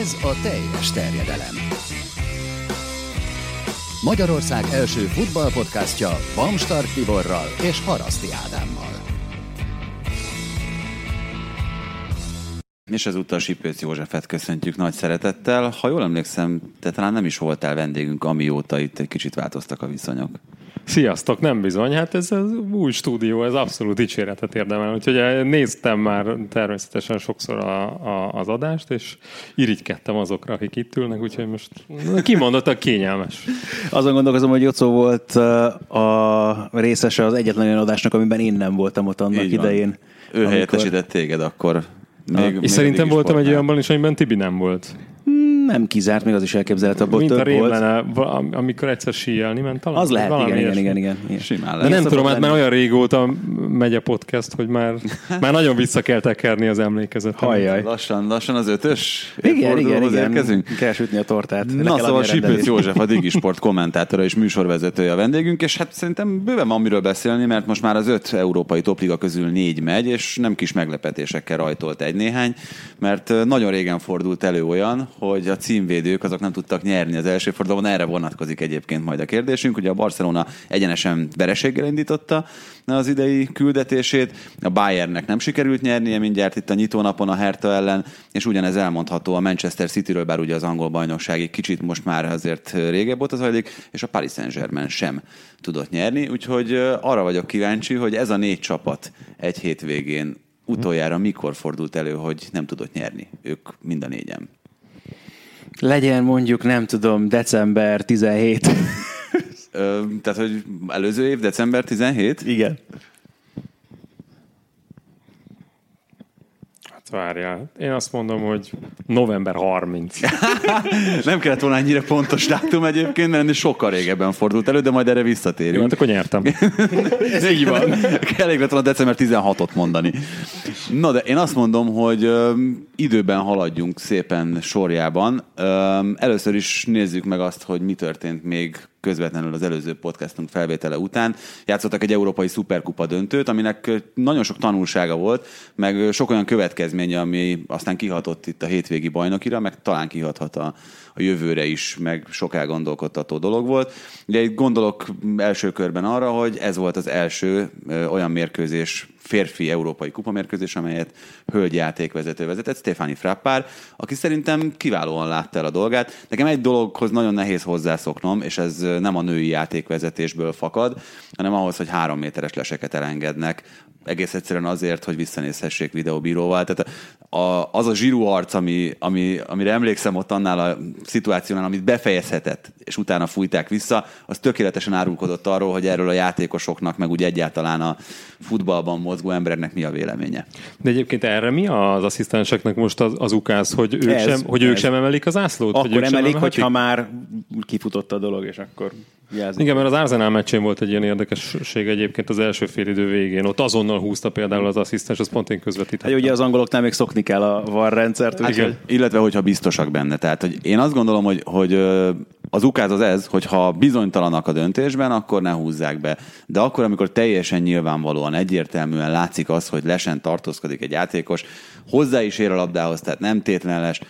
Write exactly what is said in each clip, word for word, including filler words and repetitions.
Ez a teljes terjedelem. Magyarország első futballpodcastja Bamstark Tiborral és Haraszti Ádámmal. És ezúttal Sipőc Józsefet köszöntjük nagy szeretettel. Ha jól emlékszem, te talán nem is voltál vendégünk, amióta itt egy kicsit változtak a viszonyok. Sziasztok, nem bizony, hát ez az új stúdió, ez abszolút dicséretet érdemel, úgyhogy néztem már természetesen sokszor a, a, az adást, és irigykedtem azokra, akik itt ülnek, úgyhogy most kimondottan kényelmes. Azon gondolkozom, hogy Jocó volt a részese az egyetlen olyan adásnak, amiben én nem voltam ott annak idején. Ő amikor... helyettesített téged akkor. Még, és még szerintem voltam egy olyanban is, amiben Tibi nem volt. Nem kizárt, még az is elképzelhető, abból több volt. Mint a amikor egyszer síelni ment talán. Az lehet, igen, igen, igen, igen, igen. Simán lehet. De nem tudom, hát már olyan régóta megy a podcast, hogy már, már nagyon vissza kell tekerni az emlékezetet. Hajjaj. Lassan, lassan az ötös évfordulóhoz érkezünk. Kell sütni a tortát. Na szóval Sipőc József, a Digisport kommentátora és műsorvezetője a vendégünk, és hát szerintem bőven van miről beszélni, mert most már az öt európai topliga közül négy megy, és nem kis meglepetésekkel rajtolt egy néhány, mert nagyon régen fordult elő olyan, hogy a címvédők azok nem tudtak nyerni az első fordulóban, erre vonatkozik egyébként majd a kérdésünk. Ugye a Barcelona egyenesen vereséggel indította az idei küldetését, a Bayernnek nem sikerült nyernie mindjárt itt a nyitónapon a Hertha ellen, és ugyanez elmondható a Manchester Cityről, bár ugye az angol bajnokság kicsit most már azért régebb óta zajlik, és a Paris Saint-Germain sem tudott nyerni, úgyhogy arra vagyok kíváncsi, hogy ez a négy csapat egy hétvégén utoljára mikor fordult elő, hogy nem tudott nyerni ők mind a négyen. Legyen mondjuk, nem tudom, december tizenhetedike. Ö, tehát, hogy előző év, december tizenhetedike? Igen. Hát várjál, én azt mondom, hogy november harmincadika. Nem kellett volna annyira pontos dátum egyébként, mert sokkal régebben fordult elő, de majd erre visszatérünk. Jó, hát akkor nyertem. Ez így van. Elég lett volna december tizenhatodikát mondani. Na, de én azt mondom, hogy öm, időben haladjunk szépen sorjában. Öm, először is nézzük meg azt, hogy mi történt még közvetlenül az előző podcastunk felvétele után. Játszottak egy európai szuperkupa döntőt, aminek nagyon sok tanulsága volt, meg sok olyan következménye, ami aztán kihatott itt a hétvégi bajnokira, meg talán kihathat a, a jövőre is, meg sok elgondolkodtató dolog volt. Ugye itt gondolok első körben arra, hogy ez volt az első ö, olyan mérkőzés, férfi európai kupamérkőzés, amelyet hölgyjátékvezető vezetett, Stéphanie Frappart, aki szerintem kiválóan látta el a dolgát. Nekem egy dologhoz nagyon nehéz hozzászoknom, és ez nem a női játékvezetésből fakad, hanem ahhoz, hogy három méteres leseket elengednek. Egész egyszerűen azért, hogy visszanézhessék videóbíróval. Tehát a, az a zsírú arc, ami, ami, amire emlékszem ott annál a szituációnál, amit befejezhetett, és utána fújták vissza, az tökéletesen árulkodott arról, hogy erről a játékosoknak, meg úgy egyáltalán a futballban mozgó embereknek mi a véleménye. De egyébként erre mi az asszisztenseknek most az, az ukáz, hogy ők, ez, sem, hogy ők sem emelik az ászlót? Akkor hogy emelik, hogyha már kifutott a dolog, és akkor... Jelzik. Igen, mert az Arsenal meccsén volt egy ilyen érdekesség egyébként az első fél idő végén. Ott azonnal húzta például az asszisztens, az pont én közvetítettem. Hát ugye az angoloknál még szokni kell a VAR rendszert. Hát, hogy... Illetve, hogyha biztosak benne. Tehát, hogy én azt gondolom, hogy, hogy az ukáz az ez, hogyha bizonytalanak a döntésben, akkor ne húzzák be. De akkor, amikor teljesen nyilvánvalóan, egyértelműen látszik az, hogy lesen tartózkodik egy játékos, hozzá is ér a labdához, tehát nem tétlenes,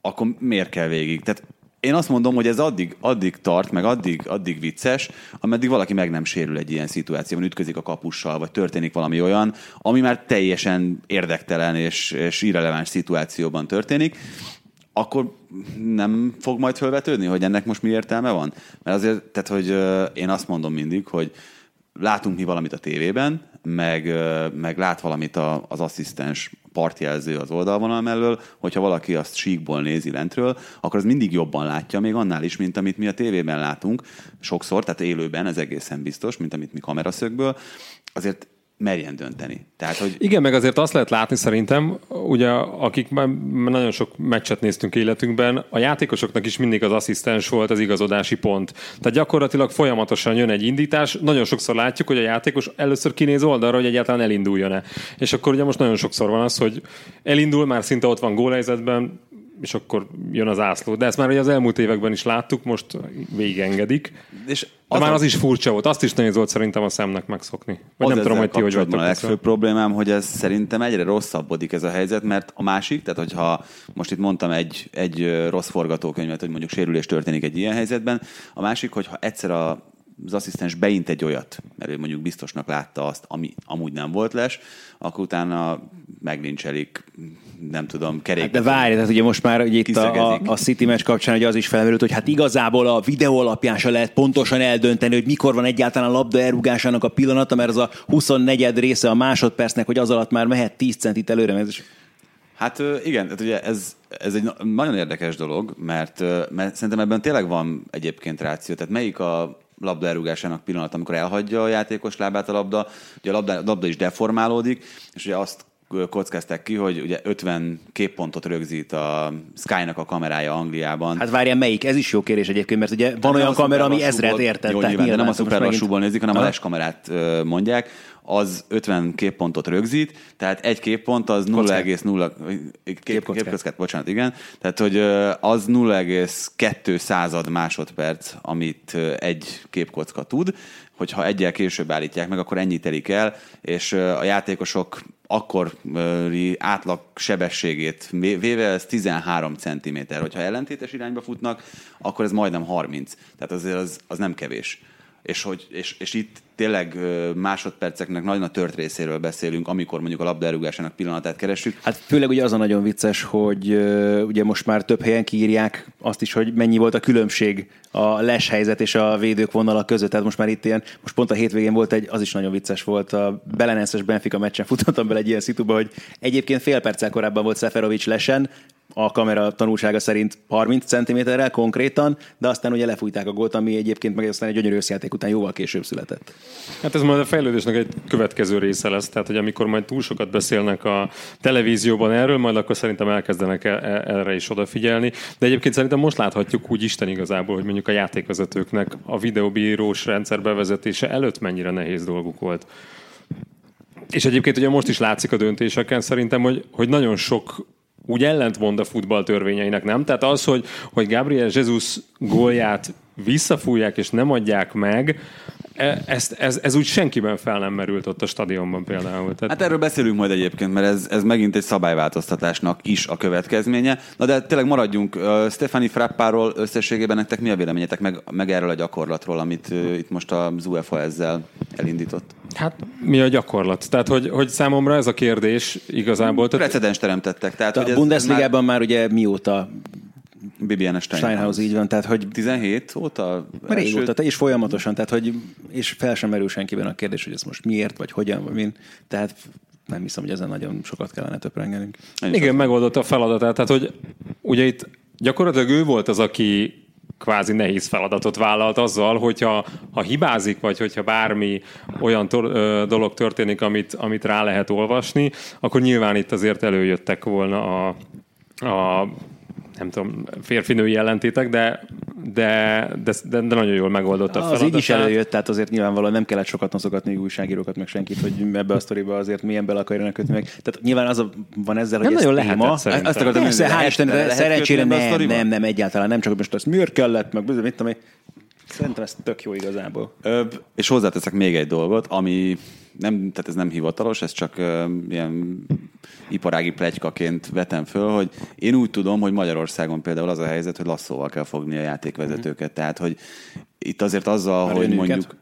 akkor miért kell végig? Tehát én azt mondom, hogy ez addig, addig tart, meg addig, addig vicces, ameddig valaki meg nem sérül egy ilyen szituációban, ütközik a kapussal, vagy történik valami olyan, ami már teljesen érdektelen és, és irreleváns szituációban történik, akkor nem fog majd fölvetődni, hogy ennek most mi értelme van? Mert azért, tehát, hogy én azt mondom mindig, hogy látunk mi valamit a tévében, meg, meg lát valamit a, az asszisztens partjelző az oldalvonal mellől, hogyha valaki azt síkból nézi lentről, akkor az mindig jobban látja, még annál is, mint amit mi a tévében látunk sokszor, tehát élőben, ez egészen biztos, mint amit mi kameraszögből. Azért merjen dönteni. Tehát, hogy... Igen, meg azért azt lehet látni szerintem, ugye akik már nagyon sok meccset néztünk életünkben, a játékosoknak is mindig az asszisztens volt az igazodási pont. Tehát gyakorlatilag folyamatosan jön egy indítás, nagyon sokszor látjuk, hogy a játékos először kinéz oldalra, hogy egyáltalán elinduljon-e. És akkor ugye most nagyon sokszor van az, hogy elindul, már szinte ott van gólhelyzetben, és akkor jön az ászló. De ezt már az elmúlt években is láttuk, most végigengedik. És de az már az is furcsa volt, azt is nehéz volt szerintem a szemnek megszokni. Vagy nem tudom, hogy ti hogy vagytok. A legfőbb problémám, hogy ez szerintem egyre rosszabbodik ez a helyzet, mert a másik, tehát hogyha most itt mondtam egy, egy rossz forgatókönyvet, hogy mondjuk sérülés történik egy ilyen helyzetben, a másik, hogyha egyszer a az asszisztens beint egy olyat, mert ő mondjuk biztosnak látta azt, ami amúgy nem volt les, akkor utána megnincselik, nem tudom, kerék. Hát de várj, tehát ugye most már ugye itt a, a City meccs kapcsán ugye az is felmerült, hogy hát igazából a videó alapján se lehet pontosan eldönteni, hogy mikor van egyáltalán a labda elrúgásának a pillanata, mert az a huszonnegyed része a másodpercnek, hogy az alatt már mehet tíz centit előre. Hát igen, tehát ugye ez, ez egy nagyon érdekes dolog, mert, mert szerintem ebben tényleg van egyébként ráció. Tehát melyik a labda elrúgásának pillanat, amikor elhagyja a játékos lábát a labda, ugye a labda, a labda is deformálódik, és ugye azt kockázták ki, hogy ugye ötven képpontot rögzít a Sky-nak a kamerája Angliában. Hát várjál, melyik? Ez is jó kérés egyébként, mert ugye van olyan kamera, ami ezret érted. Jó, nyilván, de nem a szuper lassúból nézik, hanem a les kamerát mondják. Az ötven képpontot rögzít, tehát egy képpont az nulla egész nulla... Képkockát, bocsánat, igen. Tehát, hogy az nulla egész kettő század másodperc, amit egy képkocka tud, hogyha egyel később állítják meg, akkor ennyi telik el, és a játékosok akkori átlag sebességét véve ez tizenhárom centiméter. Hogyha ellentétes irányba futnak, akkor ez majdnem harminc. Tehát azért az, az nem kevés. És, hogy, és, és itt tényleg másodperceknek nagyon a tört részéről beszélünk, amikor mondjuk a labdarúgásának pillanatát keressük. Hát főleg ugye az a nagyon vicces, hogy ugye most már több helyen kiírják azt is, hogy mennyi volt a különbség a les helyzet és a védők vonala között. Tehát most már itt ilyen, most pont a hétvégén volt egy, az is nagyon vicces volt, a Belenenses Benfica meccsen futottam bele egy ilyen szituba, hogy egyébként fél perccel korábban volt Seferovic lesen, a kamera tanulsága szerint harminc centiméterrel konkrétan, de aztán ugye lefújták a gólt, ami egyébként meg aztán egy gyönyörű összjáték után jóval később született. Hát ez majd a fejlődésnek egy következő része lesz, tehát hogy amikor majd túl sokat beszélnek a televízióban erről, majd akkor szerintem elkezdenek erre is odafigyelni, de egyébként szerintem most láthatjuk úgy Isten igazából, hogy mondjuk a játékvezetőknek a videóbírós rendszer bevezetése előtt mennyire nehéz dolguk volt. És egyébként ugye most is látszik a döntéseken szerintem, hogy, hogy nagyon sok úgy ellentmond a futball törvényeinek, nem? Tehát az, hogy, hogy Gabriel Jesus gólját visszafújják és nem adják meg, ezt, ez, ez úgy senkiben fel nem merült ott a stadionban például. Tehát... Hát erről beszélünk majd egyébként, mert ez, ez megint egy szabályváltoztatásnak is a következménye. Na de tényleg maradjunk. Uh, Stefani Frappáról összességében nektek mi a véleményetek meg, meg erről a gyakorlatról, amit uh, itt most az UEFA ezzel elindított? Hát mi a gyakorlat? Tehát, hogy, hogy számomra ez a kérdés igazából... Tehát... Precedens teremtettek. Tehát, a Bundesligában már... már ugye mióta... bé bé en-es Steinhaus, így van, tehát hogy... tizenhét óta? Régóta, és folyamatosan, tehát hogy... És fel sem merül senkiben a kérdés, hogy ez most miért, vagy hogyan, vagy min. Tehát nem hiszem, hogy ezen nagyon sokat kellene töprengelünk. Igen, megoldotta a feladatát, tehát hogy ugye itt gyakorlatilag ő volt az, aki kvázi nehéz feladatot vállalt azzal, hogyha ha hibázik, vagy hogyha bármi olyan tor- dolog történik, amit, amit rá lehet olvasni, akkor nyilván itt azért előjöttek volna a... a nem tudom, férfinői ellentétek, de, de, de, de nagyon jól megoldotta a feladatát. Az így is előjött, tehát azért nyilvánvalóan nem kellett sokat noszogatni újságírókat, meg senkit, hogy ebbe a sztoriba azért milyen bele akarjanak kötni meg. Tehát nyilván az a, van ezzel, nem hogy ez téma. Azt akartam, hogy szerencsére nem, nem, nem, egyáltalán nem, csak most azt miért kellett, meg mit tudom, szerintem ez tök jó igazából. Ö, és hozzáteszek még egy dolgot, ami nem, tehát ez nem hivatalos, ez csak ö, ilyen iparági pletykaként vetem föl, hogy én úgy tudom, hogy Magyarországon például az a helyzet, hogy lasszóval kell fogni a játékvezetőket. Tehát, hogy itt azért azzal, már hogy mondjuk... Őket?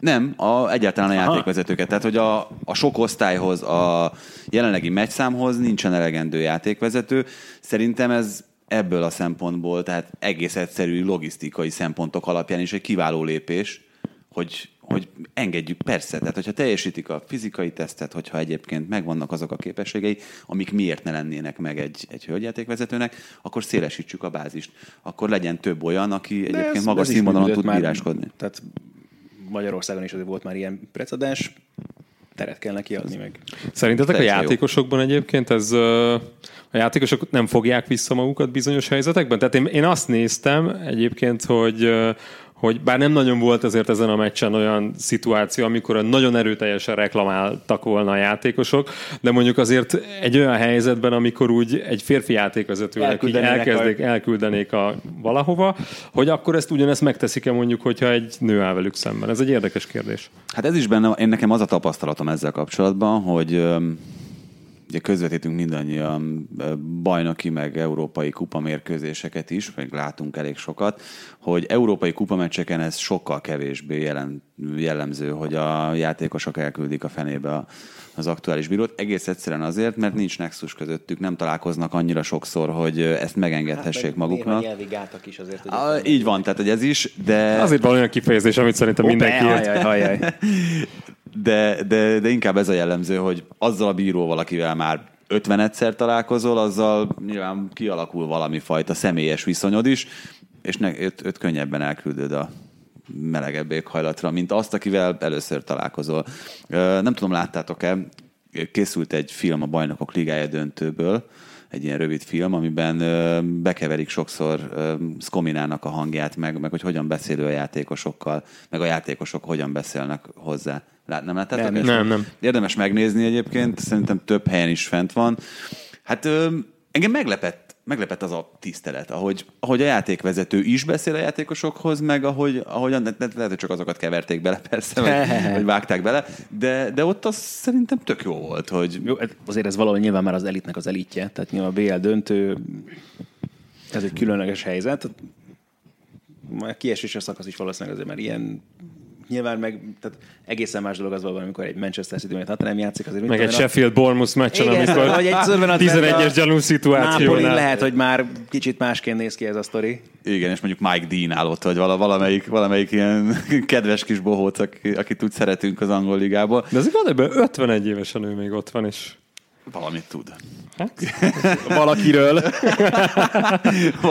Nem, a, egyáltalán a játékvezetőket. Tehát, hogy a, a sok osztályhoz, a jelenlegi meccszámhoz nincsen elegendő játékvezető. Szerintem ez ebből a szempontból, tehát egész egyszerű logisztikai szempontok alapján is egy kiváló lépés, hogy, hogy engedjük, persze, tehát hogyha teljesítik a fizikai tesztet, hogyha egyébként megvannak azok a képességei, amik miért ne lennének meg egy, egy hölgyjátékvezetőnek, akkor szélesítsük a bázist. Akkor legyen több olyan, aki egyébként ez, magas színvonalon tud bíráskodni. Tehát Magyarországon is azért volt már ilyen precedens, teret kell neki adni meg. Szerintetek a játékosokban egyébként ez... A játékosok nem fogják vissza magukat bizonyos helyzetekben? Tehát én, én azt néztem egyébként, hogy, hogy bár nem nagyon volt azért ezen a meccsen olyan szituáció, amikor nagyon erőteljesen reklamáltak volna a játékosok, de mondjuk azért egy olyan helyzetben, amikor úgy egy férfi játékvezetőnek elkezdik, elküldenék a valahova, hogy akkor ezt ugyanezt megteszik-e mondjuk, hogyha egy nő áll velük szemben? Ez egy érdekes kérdés. Hát ez is benne, én nekem az a tapasztalatom ezzel kapcsolatban, hogy... Ugye közvetítünk mindannyian bajnoki, meg európai kupamérkőzéseket is, meg látunk elég sokat, hogy európai kupameccseken ez sokkal kevésbé jellem, jellemző, hogy a játékosok elküldik a fenébe az aktuális bírót. Egész egyszerűen azért, mert nincs nexus közöttük, nem találkoznak annyira sokszor, hogy ezt megengedhessék hát, maguknak. Hát is azért. Hogy a, így van, tehát hogy ez is, de... Azért van olyan kifejezés, amit szerintem oh, mindenki ért. Ajaj, ajaj. De, de, de inkább ez a jellemző, hogy azzal a bíróval, akivel már ötvenedszer találkozol, azzal nyilván kialakul valami fajta személyes viszonyod is, és ne, őt, őt könnyebben elküldöd a melegebb éghajlatra, mint azt, akivel először találkozol. Nem tudom, láttátok-e, készült egy film a Bajnokok Ligája döntőből, egy ilyen rövid film, amiben bekeverik sokszor Szkominának a hangját, meg, meg hogy hogyan beszélő a játékosokkal, meg a játékosok hogyan beszélnek hozzá. Lát, nem láttátok? Nem, nem, nem. Érdemes megnézni egyébként, szerintem több helyen is fent van. Hát ö, engem meglepett, meglepett az a tisztelet, ahogy, ahogy a játékvezető is beszél a játékosokhoz, meg ahogy, ahogy ne, ne, lehet, hogy csak azokat keverték bele, persze, vagy, vagy vágták bele, de, de ott az szerintem tök jó volt, hogy... Jó, azért ez valahol nyilván már az elitnek az elitje, tehát nyilván a bé el döntő, ez egy különleges helyzet. A kieséses szakasz is valószínűleg azért már ilyen... Nyilván meg, tehát egészen más dolog az valóban, amikor egy Manchester City mellett nem játszik. Azért, meg egy Sheffield-Bournemouth meccsen, amikor tizenegyes gyanú szituációnál. Nápoli lehet, hogy már kicsit másként néz ki ez a sztori. Igen, és mondjuk Mike Dean áll ott, vagy valamelyik, valamelyik ilyen kedves kis bohóc, akit úgy szeretünk az angol ligából. De azért ebben ötvenegy évesen ő még ott van, és... Valamit tud. Hát? Valakiről.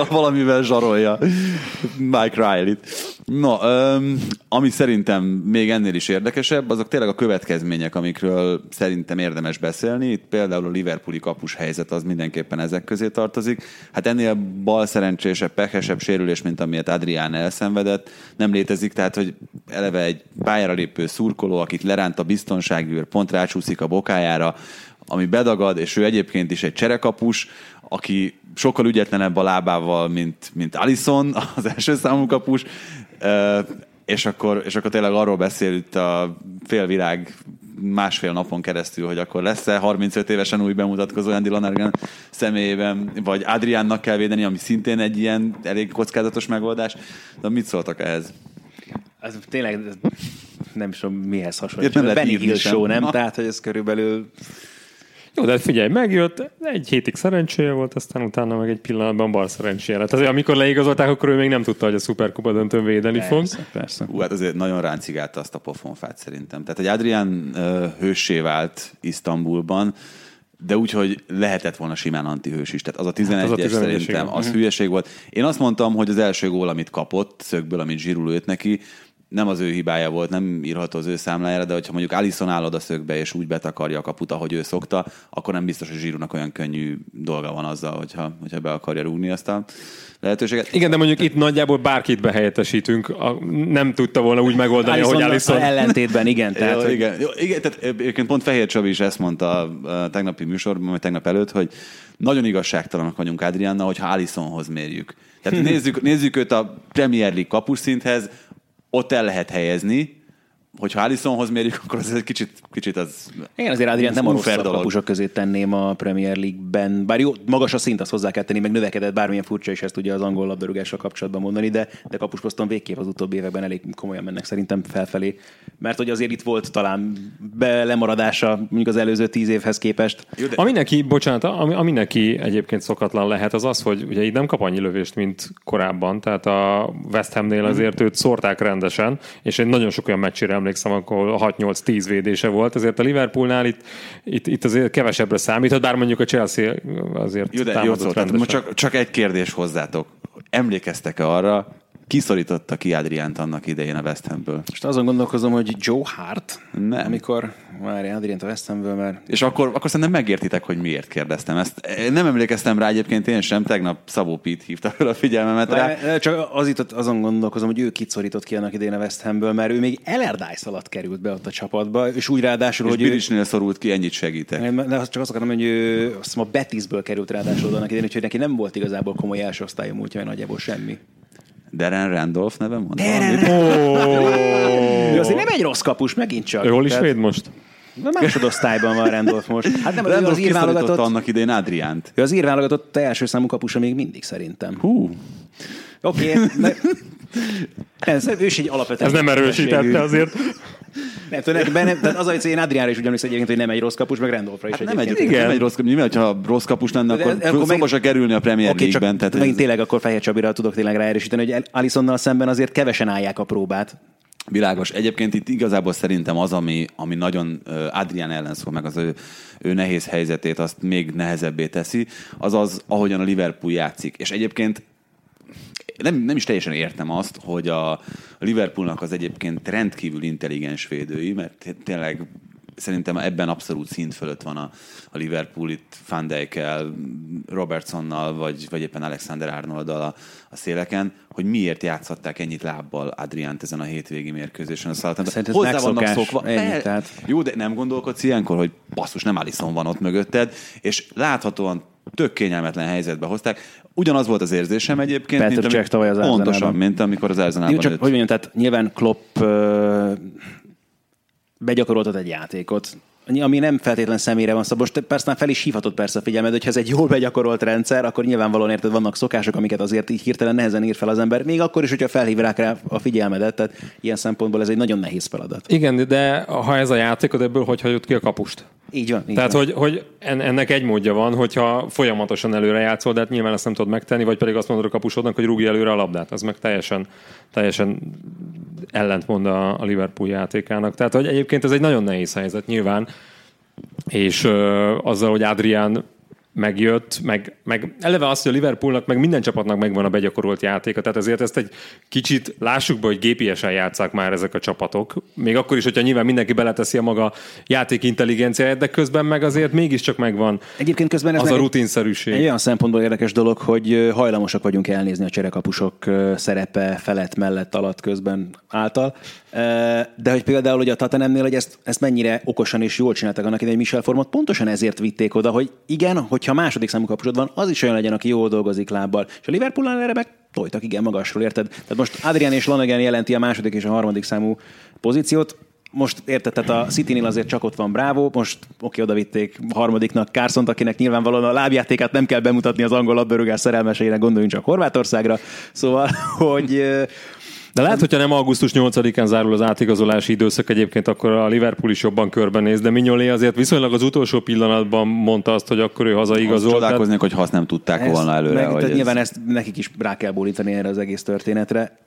Valamivel zsarolja Mike Riley-t. No, ami szerintem még ennél is érdekesebb, azok tényleg a következmények, amikről szerintem érdemes beszélni. Itt például a Liverpooli kapus helyzet az mindenképpen ezek közé tartozik. Hát ennél balszerencsésebb, pehesebb sérülés, mint amilyet Adrián elszenvedett, nem létezik. Tehát, hogy eleve egy pályára lépő szurkoló, akit leránt a biztonságűr, pont rácsúszik a bokájára, ami bedagad, és ő egyébként is egy cserekapus, aki sokkal ügyetlenebb a lábával, mint, mint Alisson, az első számú kapus, e, és, akkor, és akkor tényleg arról beszél itt a félvilág másfél napon keresztül, hogy akkor lesz-e harmincöt évesen új bemutatkozó Andy Lonergan személyében, vagy Adriánnak kell védeni, ami szintén egy ilyen elég kockázatos megoldás. De mit szóltak ehhez? Az tényleg nem is tudom mihez hasonlít. Nem Benny Hill Show, nem? Na. Tehát, hogy ez körülbelül... Jó, de figyelj, megjött, egy hétig szerencséje volt, aztán utána meg egy pillanatban bal szerencséje lett. Azért amikor leigazolták, akkor ő még nem tudta, hogy a szuperkupa döntőn védeni fog. Ú, hát azért nagyon ráncigálta azt a pofonfát szerintem. Tehát egy Adrián uh, hőssé vált Isztambulban, de úgy, hogy lehetett volna simán antihős is. Tehát az a tizenegyes szerintem, az hülyeség volt. Én azt mondtam, hogy az első gól, amit kapott, szögből, amit Giroud lőtt neki, nem az ő hibája volt, nem írható az ő számlájára, de hogyha mondjuk Alisson áll oda szögbe, és úgy betakarja a kaput, ahogy ő szokta, akkor nem biztos, hogy Giroudnak olyan könnyű dolga van azzal, hogyha, hogyha be akarja rúgni azt a lehetőséget. Igen, de mondjuk itt nagyjából bárkit behelyettesítünk, nem tudta volna úgy megoldani, ahogy Alisson. Ellentétben, igen. Tehát, jó, hogy... igen, jó, igen, tehát egyébként pont Fehér Csabi is ezt mondta a tegnapi műsorban, vagy tegnap előtt, hogy nagyon igazságtalanak vagyunk Adriánnal, hogyha Alissonhoz mérjük. Tehát nézzük, nézzük őt a Premier League kapusszinthez, ott el lehet helyezni, hogyha Alissonhoz mérjük, akkor az egy kicsit, kicsit az... Igen, azért Adrián nem a rosszabb kapusok közé tenném a Premier League-ben, bár jó, magas a szint, azt hozzá kell tenni, meg növekedett, bármilyen furcsa is ezt ugye az angol labdarúgással kapcsolatban mondani, de, de kapusposzton végképp az utóbbi években elég komolyan mennek szerintem felfelé, mert hogy azért itt volt talán be lemaradása mondjuk az előző tíz évhez képest. Jó, de... Ami neki, bocsánat, ami, ami neki egyébként szokatlan lehet, az az, hogy ugye így nem kap annyi lövést, mint korábban, tehát a West Hamnél azért őt szórták rendesen, és én nagyon sok olyan meccsére emlékszem, akkor hat nyolc tíz védése volt, azért a Liverpoolnál itt, itt, itt azért kevesebbre számíthat, bár mondjuk a Chelsea azért jó, támadott rendesen. Csak, csak egy kérdés hozzátok. Emlékeztek-e arra, kiszorította ki Adriánt annak idején a West Hamből? Most azon gondolkozom, hogy Joe Hart, nem. Amikor Mária Adrient a West Hamből már. És akkor, akkor szerintem megértitek, hogy miért kérdeztem ezt. Nem emlékeztem rá egyébként, én sem. Tegnap Szabó Pít hívta fel a figyelmemet rá. Már, csak az itt azon gondolkozom, hogy ő kicorított ki annak idején a West Hamből, mert ő még Allardyce alatt került be ott a csapatba, és úgy ráadásul, és hogy... És Pirisnél ő... szorult ki, ennyit segítek. De csak azt akarom, hogy ő azt a Betisből került ráadásul annak idején, úgyhogy neki nem volt igazából komoly első osztályú múltja, nagyjából semmi. Darren Randolph nevem van? Darren Randolph! Ő azért nem egy rossz kapus, megint csak. Ő hol is véd most? Másodosztályban van Randolph most. Hát nem, Randolph az kisztorította annak idején Adriánt. Ő az írválogatott első számú kapusa még mindig szerintem. Hú! Oké. Okay, ne... Ez is egy alapvetően... Ez nem erősítette azért... Nem tudom, nem, tehát az, hogy én Adriánra is ugyanis egyébként, hogy nem egy rossz kapus, meg Randolphra is hát egyébként. Nem egy, igen. Nem egy rossz kapus, nyilván, hogyha rossz kapus lenne, de akkor, akkor szóba meg... se kerülni a Premier okay, League-ben. Tehát megint ez... tényleg akkor Fehér Csabira tudok tényleg ráerősíteni, hogy Alissonnal szemben azért kevesen állják a próbát. Világos. Egyébként itt igazából szerintem az, ami, ami nagyon Adrián ellen szól, meg az ő, ő nehéz helyzetét, azt még nehezebbé teszi, az az, ahogyan a Liverpool játszik. És egyébként Nem, nem is teljesen értem azt, hogy a Liverpoolnak az egyébként rendkívül intelligens védői, mert tényleg szerintem ebben abszolút szint fölött van a, a Liverpool, itt Van Dijk-kel, Robertsonnal, vagy, vagy éppen Alexander Arnolddal a, a széleken, hogy miért játszották ennyit lábbal Adriánt ezen a hétvégi mérkőzésen. Szerintem hozzá megszokás, vannak szokva. Ennyi, tehát... Jó, de nem gondolkodsz ilyenkor, hogy basszus, nem Alisson van ott mögötted, és láthatóan tök kényelmetlen helyzetbe hozták. Ugyanaz volt az érzésem egyébként, Petr mint, Csek, amit, az pontosan, mint amikor az Arsenalban csak, hogy mondjam, tehát nyilván Klopp ö, begyakoroltat egy játékot, ami nem feltétlen személyre van szabos. Persze fel is hívhatod persze a figyelmed, hogyha ez egy jól begyakorolt rendszer, akkor nyilvánvalóan érted, vannak szokások, amiket azért így hirtelen nehezen ír fel az ember, még akkor is, hogyha felhívják rá a figyelmedet, tehát ilyen szempontból ez egy nagyon nehéz feladat. Igen, de ha ez a játékod, ebből hogyha jut ki a kapust? Így van. Így tehát, van. Hogy, hogy ennek egy módja van, hogyha folyamatosan előre játszol, de hát nyilván ezt nem tudod megtenni, vagy pedig azt mondod a kapusodnak, hogy rúgj előre a labdát. Ez meg teljesen, teljesen ellentmond a Liverpool játékának. Tehát, hogy egyébként ez egy nagyon nehéz helyzet nyilván, és ö, azzal, hogy Adrián megjött, meg, meg eleve az, hogy a Liverpoolnak, meg minden csapatnak megvan a begyakorolt játéka, tehát ezért ezt egy kicsit lássuk be, hogy gépiesen játsszák már ezek a csapatok. Még akkor is, hogyha nyilván mindenki beleteszi a maga játék intelligenciáját, de közben meg azért mégiscsak megvan egyébként közben ez az a rutinszerűség. Egy olyan szempontból érdekes dolog, hogy hajlamosak vagyunk elnézni a cserekapusok szerepe felett, mellett, alatt, közben, által. De hogy például hogy a Tottenhamnél, hogy ezt, ezt mennyire okosan és jól csináltak annak idején, hogy Michel Formot pontosan ezért vitték oda, hogy igen, hogy ha második számú kapusod van, az is olyan legyen, aki jól dolgozik lábbal. És a Liverpoolnál erre meg tojtak igen magasról, érted? Tehát most Adrián és Lonergan jelenti a második és a harmadik számú pozíciót. Most érted, tehát a Citynél azért csak ott van Bravo, most oké, odavitték harmadiknak Carsont, akinek nyilvánvalóan a lábjátékát nem kell bemutatni az angol labdarúgás szerelmeseire, gondoljunk csak Horvátországra. Szóval, hogy... De lehet, hogyha nem augusztus nyolcadikán zárul az átigazolási időszak egyébként, akkor a Liverpool is jobban körbenéz, de Mignolet azért viszonylag az utolsó pillanatban mondta azt, hogy akkor ő hazaigazolt. Csodálkoznék, hogy ha azt nem tudták ezt volna előre. Meg, hogy ez... Nyilván ezt nekik is rá kell bólítani erre az egész történetre.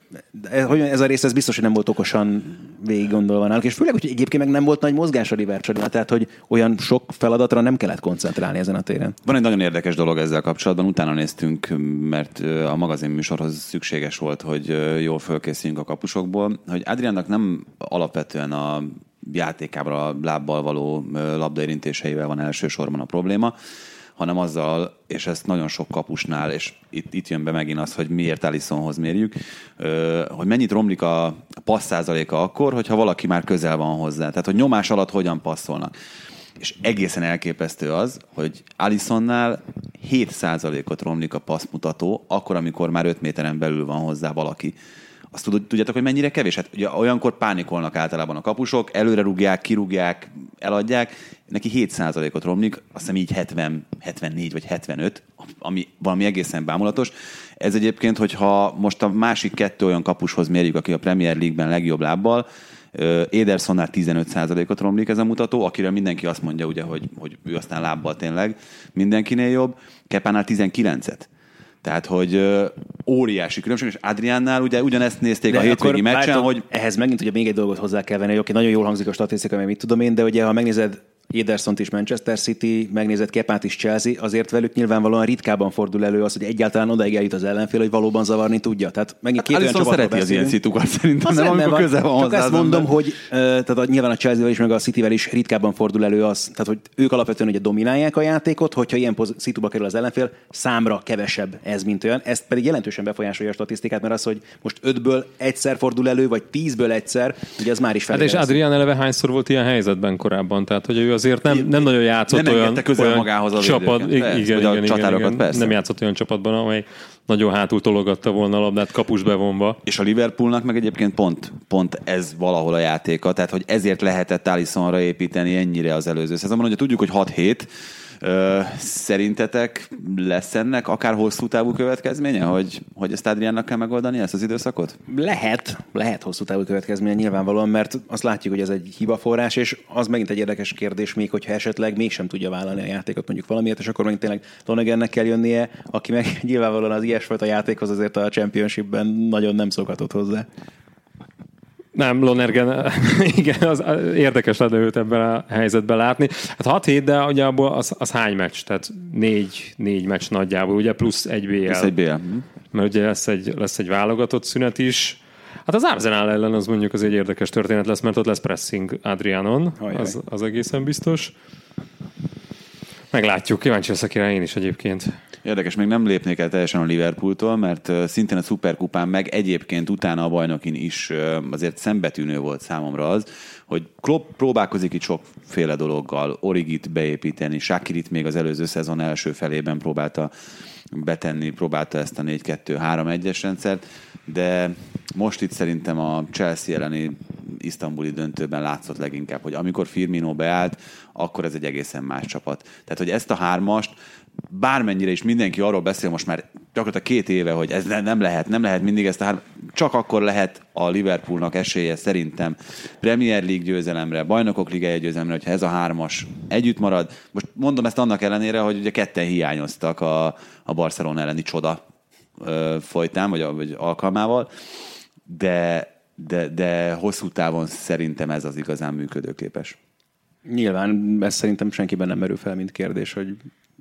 De ez a rész, ez biztos, hogy nem volt okosan végig gondolva náluk, és főleg, hogy egyébként meg nem volt nagy mozgás a Liverpoolnál, tehát hogy olyan sok feladatra nem kellett koncentrálni ezen a téren. Van egy nagyon érdekes dolog ezzel kapcsolatban, utána néztünk, mert a magazin műsorhoz szükséges volt, hogy jól fölkészüljünk a kapusokból, hogy Adriánnak nem alapvetően a játékában a lábbal való labdaérintéseivel van elsősorban a probléma, hanem azzal, és ezt nagyon sok kapusnál, és itt, itt jön be megint az, hogy miért Alissonhoz mérjük, hogy mennyit romlik a passz százaléka akkor, hogyha valaki már közel van hozzá. Tehát, hogy nyomás alatt hogyan passzolnak. És egészen elképesztő az, hogy Alissonnál hét százalékot romlik a passzmutató, akkor, amikor már öt méteren belül van hozzá valaki. Azt tudjátok, hogy mennyire kevés? Hát ugye olyankor pánikolnak általában a kapusok, előre rúgják, kirúgják, eladják. Neki hét százalékot romlik, azt hiszem így hetven, hetvennégy vagy hetvenöt, ami valami egészen bámulatos. Ez egyébként, hogyha most a másik kettő olyan kapushoz mérjük, aki a Premier League-ben legjobb lábbal, Edersonnál tizenöt százalékot romlik ez a mutató, akire mindenki azt mondja, ugye, hogy, hogy ő aztán lábbal tényleg mindenkinél jobb, Kepánál tizenkilencet. Tehát, hogy óriási különbség, és Adriánnál ugye ugyanezt nézték de a hétvégi meccsen, hogy... Ehhez megint ugye még egy dolgot hozzá kell venni, hogy oké, nagyon jól hangzik a statisztika, mert mit tudom én, de ugye ha megnézed Edersont is Manchester City, megnézett Kepát is Chelsea, azért velük nyilvánvalóan ritkában fordul elő az, hogy egyáltalán odaig eljut az ellenfél, hogy valóban zavarni tudja. Tehát megint két hát, olyan csapatról beszélünk. Szereti az ilyen szitukat szerintem, nem, amikor van, közel van hozzá. Csak azt mondom, ember. hogy tehát a, nyilván a Chelsea-vel is, meg a Cityvel is ritkában fordul elő az, tehát hogy ők alapvetően ugye dominálják a játékot, hogyha ilyen szituba kerül az ellenfél, számra kevesebb ez, mint olyan. Ezt pedig jelentősen befolyásolja a statisztikát, mert az, hogy most ötből egyszer fordul elő, vagy tízből egyszer, ugye az már is feltétlenül. Hát és Adrián eleve hányszor volt ilyen helyzetben korábban, tehát hogy ő azért nem, nem nagyon játszott nem olyan, olyan magához a csapat, igen, igen, igen, csatárokat, igen, nem játszott olyan csapatban, amely nagyon hátul tologatta volna a labdát kapus bevonva. És a Liverpoolnak meg egyébként pont, pont ez valahol a játéka, tehát hogy ezért lehetett Alisonra építeni ennyire az előző szezonban, hogy tudjuk, hogy hat hét, szerintetek lesz ennek akár hosszú távú következménye, hogy, hogy ezt Adriánnak kell megoldani ezt az időszakot? Lehet, lehet hosszú távú következménye nyilvánvalóan, mert azt látjuk, hogy ez egy hibaforrás, és az megint egy érdekes kérdés még, hogyha esetleg mégsem tudja vállalni a játékot mondjuk valamiért, és akkor megint tényleg Lonegannek kell jönnie, aki meg nyilvánvalóan az ilyesfajta játékhoz azért a Championshipben nagyon nem szokhatott hozzá. Nem, Lonergan, igen, az érdekes lenne őt ebben a helyzetben látni. Hát hat hét, de ugye abból az, az hány meccs? Tehát négy, négy meccs nagyjából, ugye plusz egy bé el. Plusz egy bé el. Mert ugye lesz egy, lesz egy válogatott szünet is. Hát az Arsenal ellen az mondjuk az egy érdekes történet lesz, mert ott lesz pressing Adrianon, az, az egészen biztos. Meglátjuk, kíváncsi leszek rá én is egyébként. Érdekes, még nem lépnék el teljesen a Liverpooltól, mert szintén a szuperkupán, meg egyébként utána a bajnokin is azért szembetűnő volt számomra az, hogy Klopp próbálkozik itt sokféle dologgal, Origit beépíteni, Shakirit még az előző szezon első felében próbálta betenni, próbálta ezt a négy kettő három egyes rendszert, de most itt szerintem a Chelsea elleni isztambuli döntőben látszott leginkább, hogy amikor Firmino beállt, akkor ez egy egészen más csapat. Tehát, hogy ezt a hármast bármennyire is mindenki arról beszél most már gyakorlatilag két éve, hogy ez nem lehet, nem lehet mindig ezt a hármast. Csak akkor lehet a Liverpoolnak esélye szerintem Premier League győzelemre, Bajnokok Ligája győzelemre, hogyha ez a hármas együtt marad. Most mondom ezt annak ellenére, hogy ugye ketten hiányoztak a, a Barcelona elleni csoda ö, folytán, vagy, vagy alkalmával, de, de, de hosszú távon szerintem ez az igazán működőképes. Nyilván ez szerintem senkiben nem merül fel, mint kérdés, hogy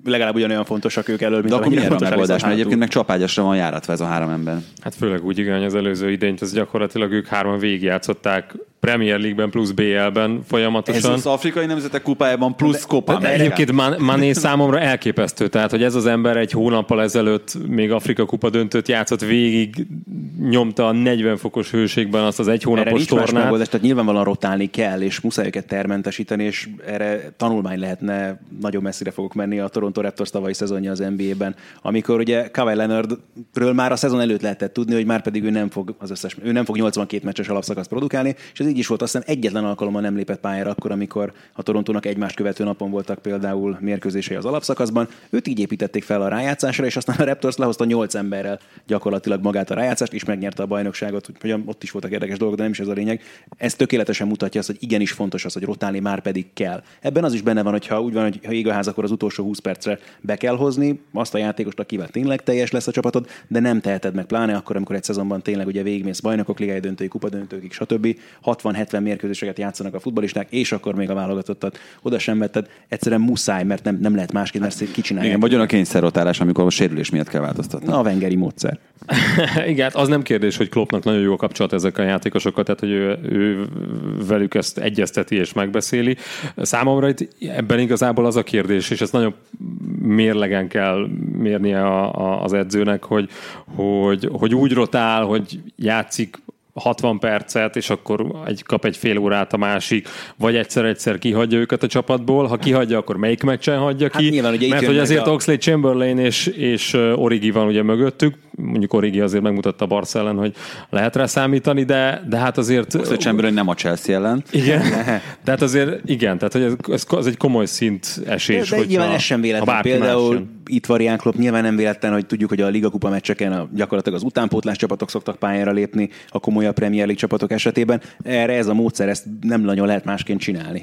legalább ugyanolyan fontosak ők elől, mint a fontosak. De akkor a megoldás, mert egyébként meg csapágyasra van járatva ez a három ember. Hát főleg úgy igény az előző idényt, az gyakorlatilag ők hárman végigjátszották Premier League-ben plusz bé el-ben folyamatosan. Ez az afrikai nemzetek kupájában plusz kopában. Egyébként Mané számomra elképesztő, tehát hogy ez az ember egy hónappal ezelőtt még Afrika kupa döntőt játszott, végig nyomta a negyven fokos hőségben azt az egy hónapos tornát. Erre nincs, tehát nyilvánvalóan rotálni kell, és muszáj őket termentesíteni, és erre tanulmány lehetne, nagyon messzire fogok menni, a Toronto Raptors tavalyi szezonja az en bé á-ben, amikor ugye Kawhi Leonardről már a szezon előtt lehetett tudni, hogy már pedig ő nem fog, az összes, ő nem fog nyolcvankét meccses alapszakaszt produkálni, és így is volt, aztán egyetlen alkalommal nem lépett pályára akkor, amikor a Torontónak egymást követő napon voltak például mérkőzései az alapszakaszban. Őt így építették fel a rájátszásra, és aztán a Raptors lehozta nyolc emberrel gyakorlatilag magát a rájátszást, és megnyerte a bajnokságot, úgyhogy ott is voltak érdekes dolgok, de nem is ez a lényeg. Ez tökéletesen mutatja azt, hogy igenis fontos az, hogy rotálni már pedig kell. Ebben az is benne van, hogyha úgy van, hogy ha ég a ház, akkor az utolsó húsz percre be kell hozni, azt a játékost, akivel tényleg teljes lesz a csapatod, de nem teheted meg, pláne akkor, amikor egy szezonban tényleg ugye végigmész Bajnokok Ligája döntői, kupa döntőkig, stb. hatvan-hetven mérkőzéseket játszanak a futballisták, és akkor még a válogatottat oda sem vetted. Egyszerűen muszáj, mert nem, nem lehet másként, mert ezt kicsinálják. Igen, vagy olyan a kényszerrotálás, amikor a sérülés miatt kell változtatni. Na, a vengeri módszer. Igen, az nem kérdés, hogy Kloppnak nagyon jó a kapcsolat ezek a játékosokkal, tehát hogy ő, ő velük ezt egyezteti és megbeszéli. Számomra itt ebben igazából az a kérdés, és ezt nagyon mérlegen kell mérnie a, a, az edzőnek, hogy, hogy, hogy úgy rotál, hogy játszik hatvan percet, és akkor egy, kap egy fél órát a másik, vagy egyszer-egyszer kihagyja őket a csapatból. Ha kihagyja, akkor melyik meccsen hagyja hát ki? Nyilván, mert hogy azért a... Oxlade-Chamberlain és, és Origi van ugye mögöttük. Mondjuk Origi azért megmutatta a Barca ellen, hogy lehet rá számítani, de, de hát azért... Oxlade-Chamberlain nem a Chelsea ellen. Igen, de hát azért igen, tehát hogy ez, ez egy komoly szint esés. De, de nyilván ez sem véletlen. Például más itt Varián Klopp, nyilván nem véletlen, hogy tudjuk, hogy a Liga Kupa meccseken a, gyakorlatilag az utánpótlás csapatok szoktak pályára lépni, a komoly a Premier League csapatok esetében. Erre ez a módszer, ezt nem nagyon lehet másként csinálni.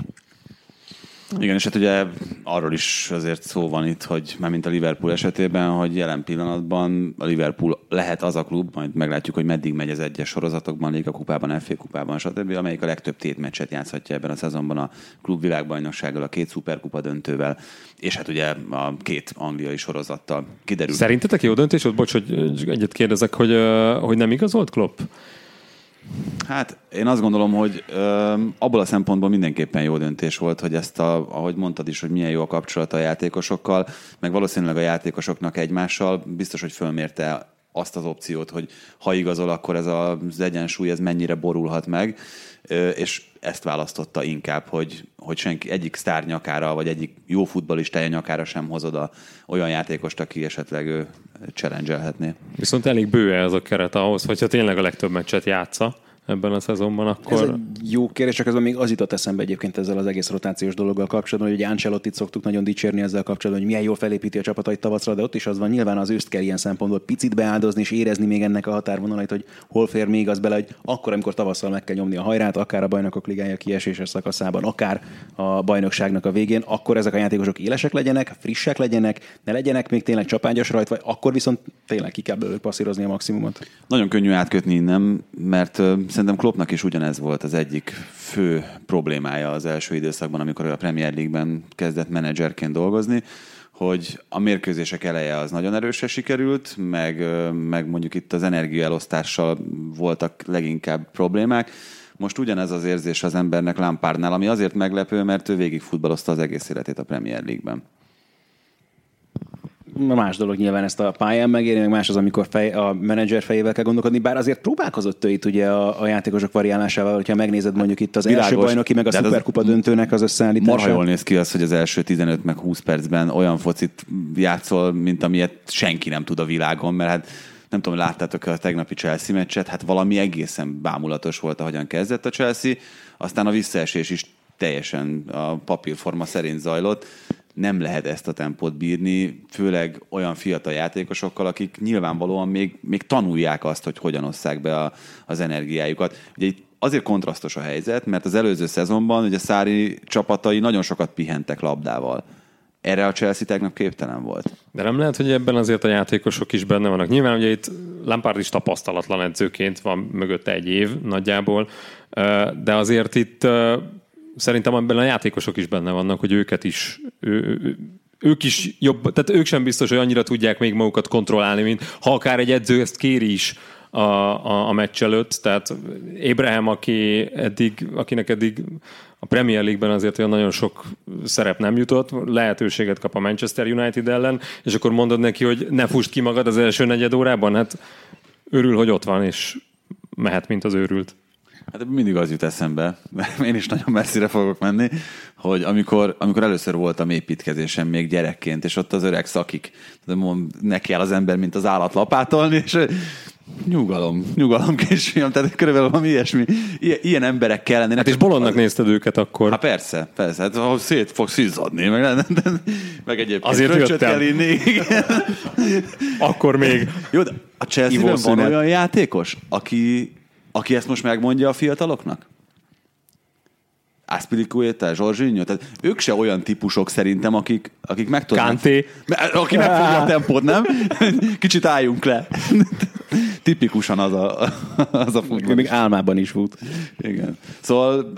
Igen, és hát ugye arról is azért szó van itt, hogy már mint a Liverpool esetében, hogy jelen pillanatban a Liverpool lehet az a klub, majd meglátjuk, hogy meddig megy az egyes sorozatokban, Liga kupában, ef á kupában, stb., amelyik a legtöbb tétmeccset játszhatja ebben a szezonban a klubvilágbajnoksággal, a két szuperkupa döntővel, és hát ugye a két angliai sorozattal kiderül. Szerintetek jó döntés volt? Bocs, hogy egyet kérdezek, hogy, hogy nem igazolt Klopp? Hát én azt gondolom, hogy ö, abból a szempontból mindenképpen jó döntés volt, hogy ezt, a, ahogy mondtad is, hogy milyen jó a kapcsolata a játékosokkal, meg valószínűleg a játékosoknak egymással biztos, hogy fölmérte azt az opciót, hogy ha igazol, akkor ez az egyensúly ez mennyire borulhat meg, ö, és ezt választotta inkább, hogy, hogy senki egyik sztár nyakára, vagy egyik jó futballistája nyakára sem hoz oda olyan játékost, aki esetleg ő challenge-elhetné. Viszont elég bő az a keret ahhoz, hogyha tényleg a legtöbb meccset játsza ebben a szezonban, akkor... Ez egy jó kérdés, csak közben még az jutott eszembe egyébként ezzel az egész rotációs dologgal kapcsolatban, hogy ugye Ancelottit szoktuk nagyon dicsérni ezzel kapcsolatban, hogy milyen jól felépíti a csapatait tavaszra, de ott is az van, nyilván az őszt kell ilyen szempontból picit beáldozni és érezni még ennek a határvonalait, hogy hol fér még az bele, hogy akkor, amikor tavasszal meg kell nyomni a hajrát, akár a Bajnokok Ligája kieséses szakaszában, akár a bajnokságnak a végén, akkor ezek a játékosok élesek legyenek, frissek legyenek, ne legyenek még tényleg csapágyas rajt, vagy akkor viszont tényleg ki kell belőle passzírozni a maximumot. Nagyon könnyű átkötni innen, mert szerintem Kloppnak is ugyanez volt az egyik fő problémája az első időszakban, amikor a Premier League-ben kezdett menedzserként dolgozni, hogy a mérkőzések eleje az nagyon erősen sikerült, meg, meg mondjuk itt az energiaelosztással voltak leginkább problémák. Most ugyanez az érzés az embernek Lampardnál, ami azért meglepő, mert ő végig futballozta az egész életét a Premier League-ben. Más dolog nyilván ezt a pályán megérni, meg más az, amikor fej, a menedzser fejével kell gondolkodni, bár azért próbálkozott ő itt ugye a, a játékosok variálásával, hogyha megnézed mondjuk itt az Világos, első bajnoki, meg a szuperkupa döntőnek az összeállítása. Marha jól néz ki az, hogy az első tizenöt meg húsz percben olyan focit játszol, mint amilyet senki nem tud a világon, mert hát nem tudom, láttátok a tegnapi Chelsea meccset, hát valami egészen bámulatos volt, ahogyan kezdett a Chelsea, aztán a visszaesés is teljesen a papírforma szerint zajlott. Nem lehet ezt a tempót bírni, főleg olyan fiatal játékosokkal, akik nyilvánvalóan még, még tanulják azt, hogy hogyan osszák be a, az energiájukat. Ugye itt azért kontrasztos a helyzet, mert az előző szezonban ugye Sarri csapatai nagyon sokat pihentek labdával. Erre a Chelsea tegnap képtelen volt. De nem lehet, hogy ebben azért a játékosok is benne vannak. Nyilván ugye itt Lampard is tapasztalatlan edzőként van mögötte egy év nagyjából, de azért itt... Szerintem ebben a játékosok is benne vannak, hogy őket is, ő, ő, ők is jobb, tehát ők sem biztos, hogy annyira tudják még magukat kontrollálni, mint ha akár egy edző ezt kéri is a, a, a meccs előtt. Tehát Abraham, aki eddig, akinek eddig a Premier League-ben azért olyan nagyon sok szerep nem jutott, lehetőséget kap a Manchester United ellen, és akkor mondod neki, hogy ne fusd ki magad az első negyed órában, hát örül, hogy ott van, és mehet, mint az őrült. Hát mindig az jut eszembe, mert én is nagyon messzire fogok menni, hogy amikor, amikor először voltam építkezésen még gyerekként, és ott az öreg szakik, neki áll az ember, mint az állat lapátolni, és nyugalom, nyugalom kisfiam, tehát körülbelül valami ilyesmi, ilyen emberek kellene. Hát és bolondnak az... nézted őket akkor. Hát persze, persze, hát ha szét fogsz izzadni, meg, meg egyébként azért röcsöt kell inni. Akkor még. Jó, de a Chelsea-ben van olyan játékos, aki... Aki ezt most megmondja a fiataloknak? Azpilicueta, Jorginho, tehát ők se olyan típusok szerintem, akik, akik meg tudnak... Kanté. Aki megfogja a tempót, nem? Kicsit álljunk le. Tipikusan az a, az a futball. Még álmában is fut. Igen. Szóval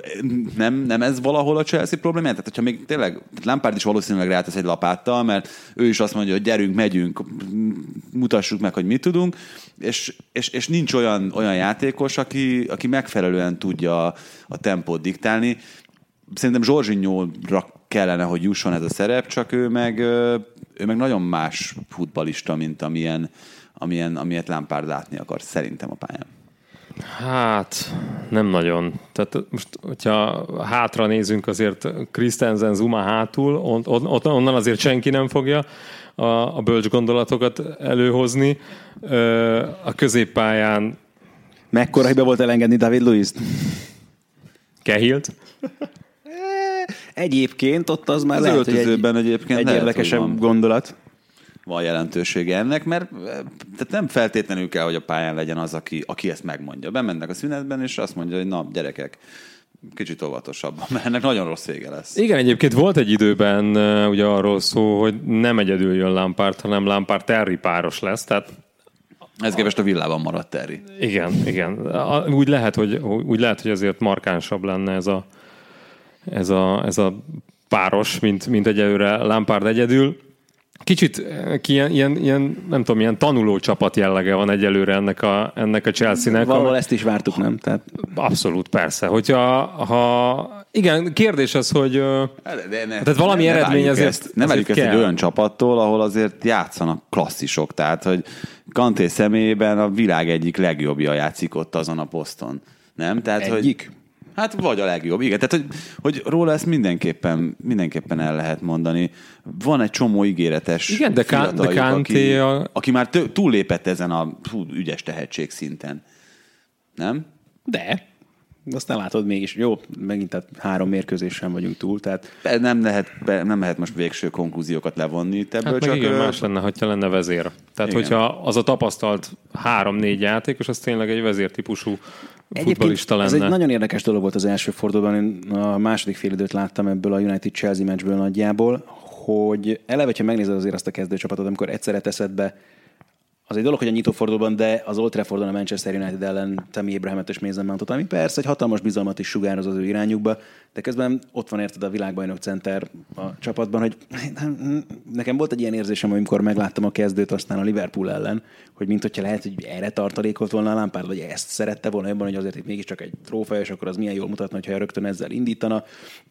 nem, nem ez valahol a Chelsea problémája? Tehát, hogyha még tényleg Lampard is valószínűleg rátesz egy lapáttal, mert ő is azt mondja, hogy gyerünk, megyünk, mutassuk meg, hogy mit tudunk, és, és, és nincs olyan, olyan játékos, aki, aki megfelelően tudja a, a tempót diktálni. Szerintem Jorginho-ra kellene, hogy jusson ez a szerep, csak ő meg, ő meg nagyon más futballista, mint amilyen Amilyen, amilyet Lampard látni akar, szerintem a pályán. Hát, nem nagyon. Tehát most, hogyha hátra nézünk, azért Christensen, Zuma hátul, on, on, onnan azért senki nem fogja a, a bölcs gondolatokat előhozni. A középpályán... Mekkora hiba volt elengedni David Luizt? Cahill-t? Egyébként ott az már az lehet, hogy egy, egyébként egy érdekesebb gondolat. Van jelentősége ennek, mert tehát nem feltétlenül kell, hogy a pályán legyen az, aki, aki ezt megmondja. Bemennek a szünetben, és azt mondja, hogy na, gyerekek, kicsit óvatosabban, mert ennek nagyon rossz vége lesz. Igen, egyébként volt egy időben ugye arról szó, hogy nem egyedül jön Lampard, hanem Lampard Terry páros lesz, tehát ez képest a villában maradt Terry. Igen, igen. Úgy lehet, hogy, úgy lehet, hogy azért markánsabb lenne ez a, ez a, ez a páros, mint, mint egyelőre Lampard egyedül. Kicsit ilyen, ilyen, ilyen, nem tudom, ilyen tanuló csapat jellege van egyelőre ennek a, ennek a Chelsea-nek. Valahol ezt is vártuk, nem? Tehát... Abszolút, persze. Hogyha, ha... Igen, kérdés az, hogy de ne, tehát valami ne, eredmény ne azért ezt, nem vegyük ezt egy olyan csapattól, ahol azért játszanak klasszisok. Tehát, hogy Kanté személyében a világ egyik legjobbja játszik ott azon a poszton. Nem? Tehát, egyik? Hogy... Hát vagy a legjobb, igen. Tehát, hogy, hogy róla ezt mindenképpen, mindenképpen el lehet mondani. Van egy csomó ígéretes igen, de fiataljuk, de aki, a... aki már tő, túllépett ezen a hú, ügyes tehetség szinten. Nem? De. Azt nem látod mégis. Jó, megint tehát három mérkőzésen vagyunk túl, tehát... Nem lehet, nem lehet most végső konklúziókat levonni. Ebből hát csak igen, ö... más lenne, hogyha lenne vezér. Tehát, igen. Hogyha az a tapasztalt három-négy játékos, az tényleg egy vezértípusú futballista lenne. Ez egy nagyon érdekes dolog volt az első fordulóban. Én a második félidőt láttam ebből a United-Chelsea meccsből nagyjából, hogy eleve, ha megnézed azért azt a kezdőcsapatot, amikor egyszerre teszed be, az egy dolog, hogy a nyitófordulóban, de az Old Traffordon a Manchester United ellen Tammy Abrahamet és Mason Mountot, ami persze egy hatalmas bizalmat is sugároz az ő irányukba, de közben ott van érted a világbajnok center a csapatban, hogy nekem volt egy ilyen érzésem, amikor megláttam a kezdőt aztán a Liverpool ellen, hogy mint hogyha lehet, hogy erre tartalékolt volna a Lampard, vagy ezt szerette volna jobban, hogy azért itt mégiscsak egy trófea, és akkor az milyen jól mutatna, hogyha rögtön ezzel indítana.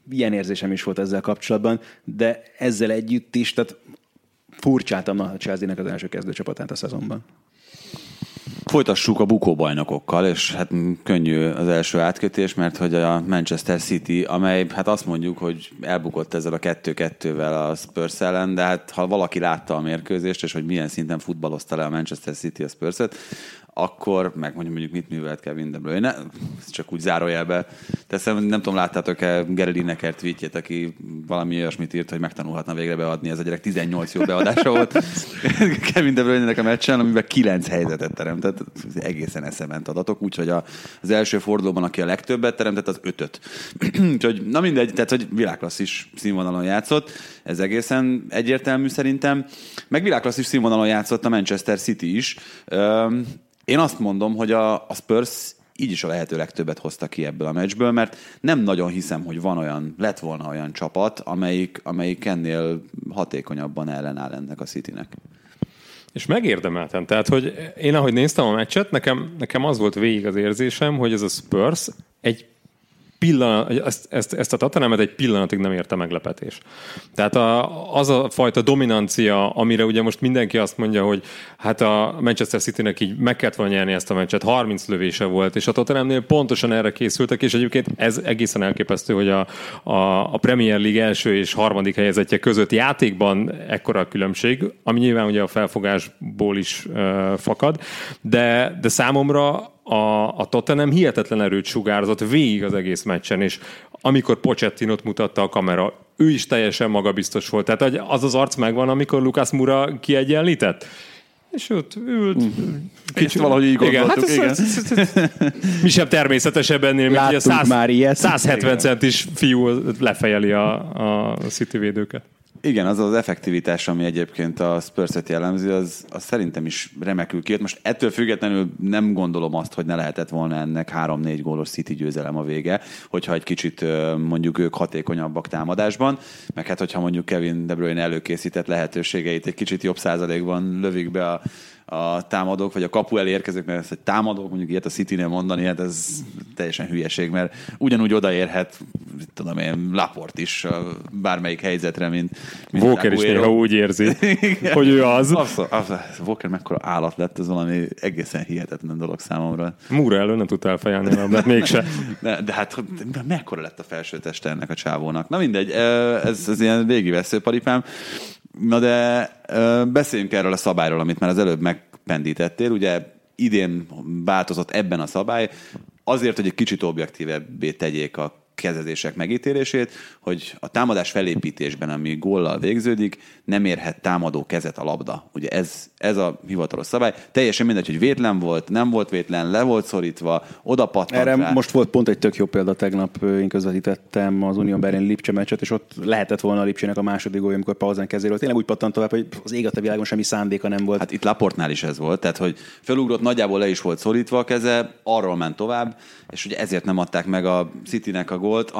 Ilyen érzésem is volt ezzel kapcsolatban, de ezzel együtt is, tehát furcsáltam a Chelsea-nek az első kezdőcsapatát a szezonban. Folytassuk a bukóbajnokokkal, és hát könnyű az első átkötés, mert hogy a Manchester City, amely hát azt mondjuk, hogy elbukott ezzel a kettő-kettővel a Spurs ellen, de hát ha valaki látta a mérkőzést, és hogy milyen szinten futballozta le a Manchester City a Spurs-et, akkor meg mondjuk, mondjuk mit művelt Kevin De Bruyne, csak úgy zárójelbe teszem, nem tudom, láttátok-e Gary Lineker tweetjét, aki valami olyasmit írt, hogy megtanulhatna végre beadni, ez a gyerek tizennyolc jó beadása volt Kevin De Bruyne-nek a meccsen, amiben kilenc helyzetet teremtett, egészen eszement adatok, úgyhogy az első fordulóban, aki a legtöbbet teremtett, az ötöt. Úgyhogy, na mindegy, tehát, hogy világklasszis színvonalon játszott, ez egészen egyértelmű szerintem, meg világklasszis színvonalon játszott a Manchester City is. Én azt mondom, hogy a, a Spurs így is a lehető legtöbbet hozta ki ebből a meccsből, mert nem nagyon hiszem, hogy van olyan, lett volna olyan csapat, amelyik, amelyik ennél hatékonyabban ellenáll ennek a Citynek. És megérdemeltem. Tehát, hogy én ahogy néztem a meccset, nekem, nekem az volt végig az érzésem, hogy ez a Spurs egy pillanat, ezt, ezt, ezt a Tottenhamet egy pillanatig nem érte meglepetés. Tehát a, az a fajta dominancia, amire ugye most mindenki azt mondja, hogy hát a Manchester Citynek így meg kellett volna nyerni ezt a meccset, harminc lövése volt, és a Tottenhamnél pontosan erre készültek, és egyébként ez egészen elképesztő, hogy a, a, a Premier League első és harmadik helyezettje között játékban ekkora a különbség, ami nyilván ugye a felfogásból is uh, fakad, de, de számomra A, a Tottenham hihetetlen erőt sugárzott végig az egész meccsen, és amikor Pochettinot mutatta a kamera, ő is teljesen magabiztos volt. Tehát az az arc megvan, amikor Lucas Moura kiegyenlített. És ott ült. Kicsit valahogy így gondoltuk. Igen, hát ez, ez, ez, ez, mi sem természetesebb ennél, mint a száz, százhetven centis fiú lefejeli a, a City védőket. Igen, az az effektivitás, ami egyébként a Spurs-et jellemzi, az, az szerintem is remekül kijött. Most ettől függetlenül nem gondolom azt, hogy ne lehetett volna ennek három-négy gólos City győzelem a vége, hogyha egy kicsit mondjuk ők hatékonyabbak támadásban, meg hát hogyha mondjuk Kevin De Bruyne előkészített lehetőségeit egy kicsit jobb százalékban lövik be a a támadók, vagy a kapu elé érkezők, mert ez egy támadók, mondjuk ilyet a Citynél mondani, hát ez teljesen hülyeség, mert ugyanúgy odaérhet, tudom én, Laport is bármelyik helyzetre, mint... mint Walker is néha úgy érzi, hogy ő az. Abszol, abszol, Walker mekkora állat lett, ez valami egészen hihetetlen dolog számomra. Múra elő nem tudtál fejelni, de mégse. De, de hát de mekkora lett a felsőteste ennek a csávónak. Na mindegy, ez, ez ilyen régi veszőparipám. Na de beszéljünk erről a szabályról, amit már az előbb megpendítettél. Ugye idén változott ebben a szabály azért, hogy egy kicsit objektívebbé tegyék a kezdések megítélését, hogy a támadás felépítésben, ami góllal végződik, nem érhet támadó kezet a labda. Ugye ez, ez a hivatalos szabály. Teljesen mindegy, hogy vétlen volt, nem volt vétlen, le volt szorítva, oda pattant erre rá. Most volt pont egy tök jó példa, tegnap én közvetítettem az Union Berlin-Lipcse meccset, és ott lehetett volna a Lipcsének a második gólja, amikor Paulsen kezéről tényleg úgy pattant tovább, hogy az ég a világon semmi szándéka nem volt. Hát itt Laportnál is ez volt, tehát hogy felugrott, nagyjából le is volt szorítva a keze, arról ment tovább, és ugye ezért nem adták meg a Citynek a gólt,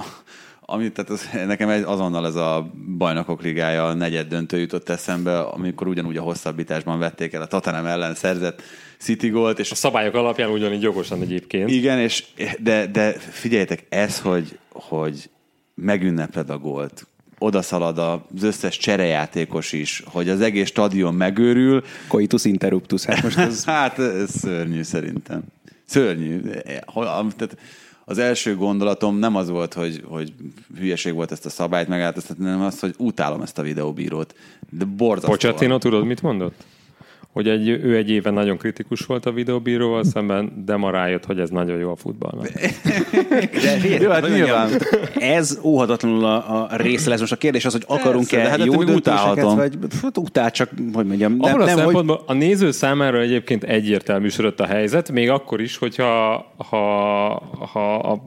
ami, tehát az, nekem azonnal ez a Bajnokok Ligája negyed döntő jutott eszembe, amikor ugyanúgy a hosszabbításban vették el a Tottenham ellen szerzett City gólt. És a szabályok alapján ugyanígy jogosan egyébként. Igen, és, de, de figyeljétek, ez, hogy, hogy megünnepled a gólt, odaszalad az összes cserejátékos is, hogy az egész stadion megőrül. Coitus interruptus. Hát, most ez... hát ez szörnyű szerintem. Szörnyű. Tehát az első gondolatom nem az volt, hogy, hogy hülyeség volt ezt a szabályt megálltoztatni, hanem az, hogy utálom ezt a videóbírót. De borzasztó. Pochettino, tudod, mit mondott? Hogy egy, ő egy éve nagyon kritikus volt a videóbíróval szemben, de ma rájött, hogy ez nagyon jó a futballnak. Jó, hát nyilván. Ez óhatatlanul a, a része lesz. Most a kérdés az, hogy akarunk-e hát jó döntéseket, vagy utál csak, hogy mondjam. Nem, abban a nem, szempontból hogy... a néző számára egyébként egyértelműsödött a helyzet, még akkor is, hogyha ha, ha a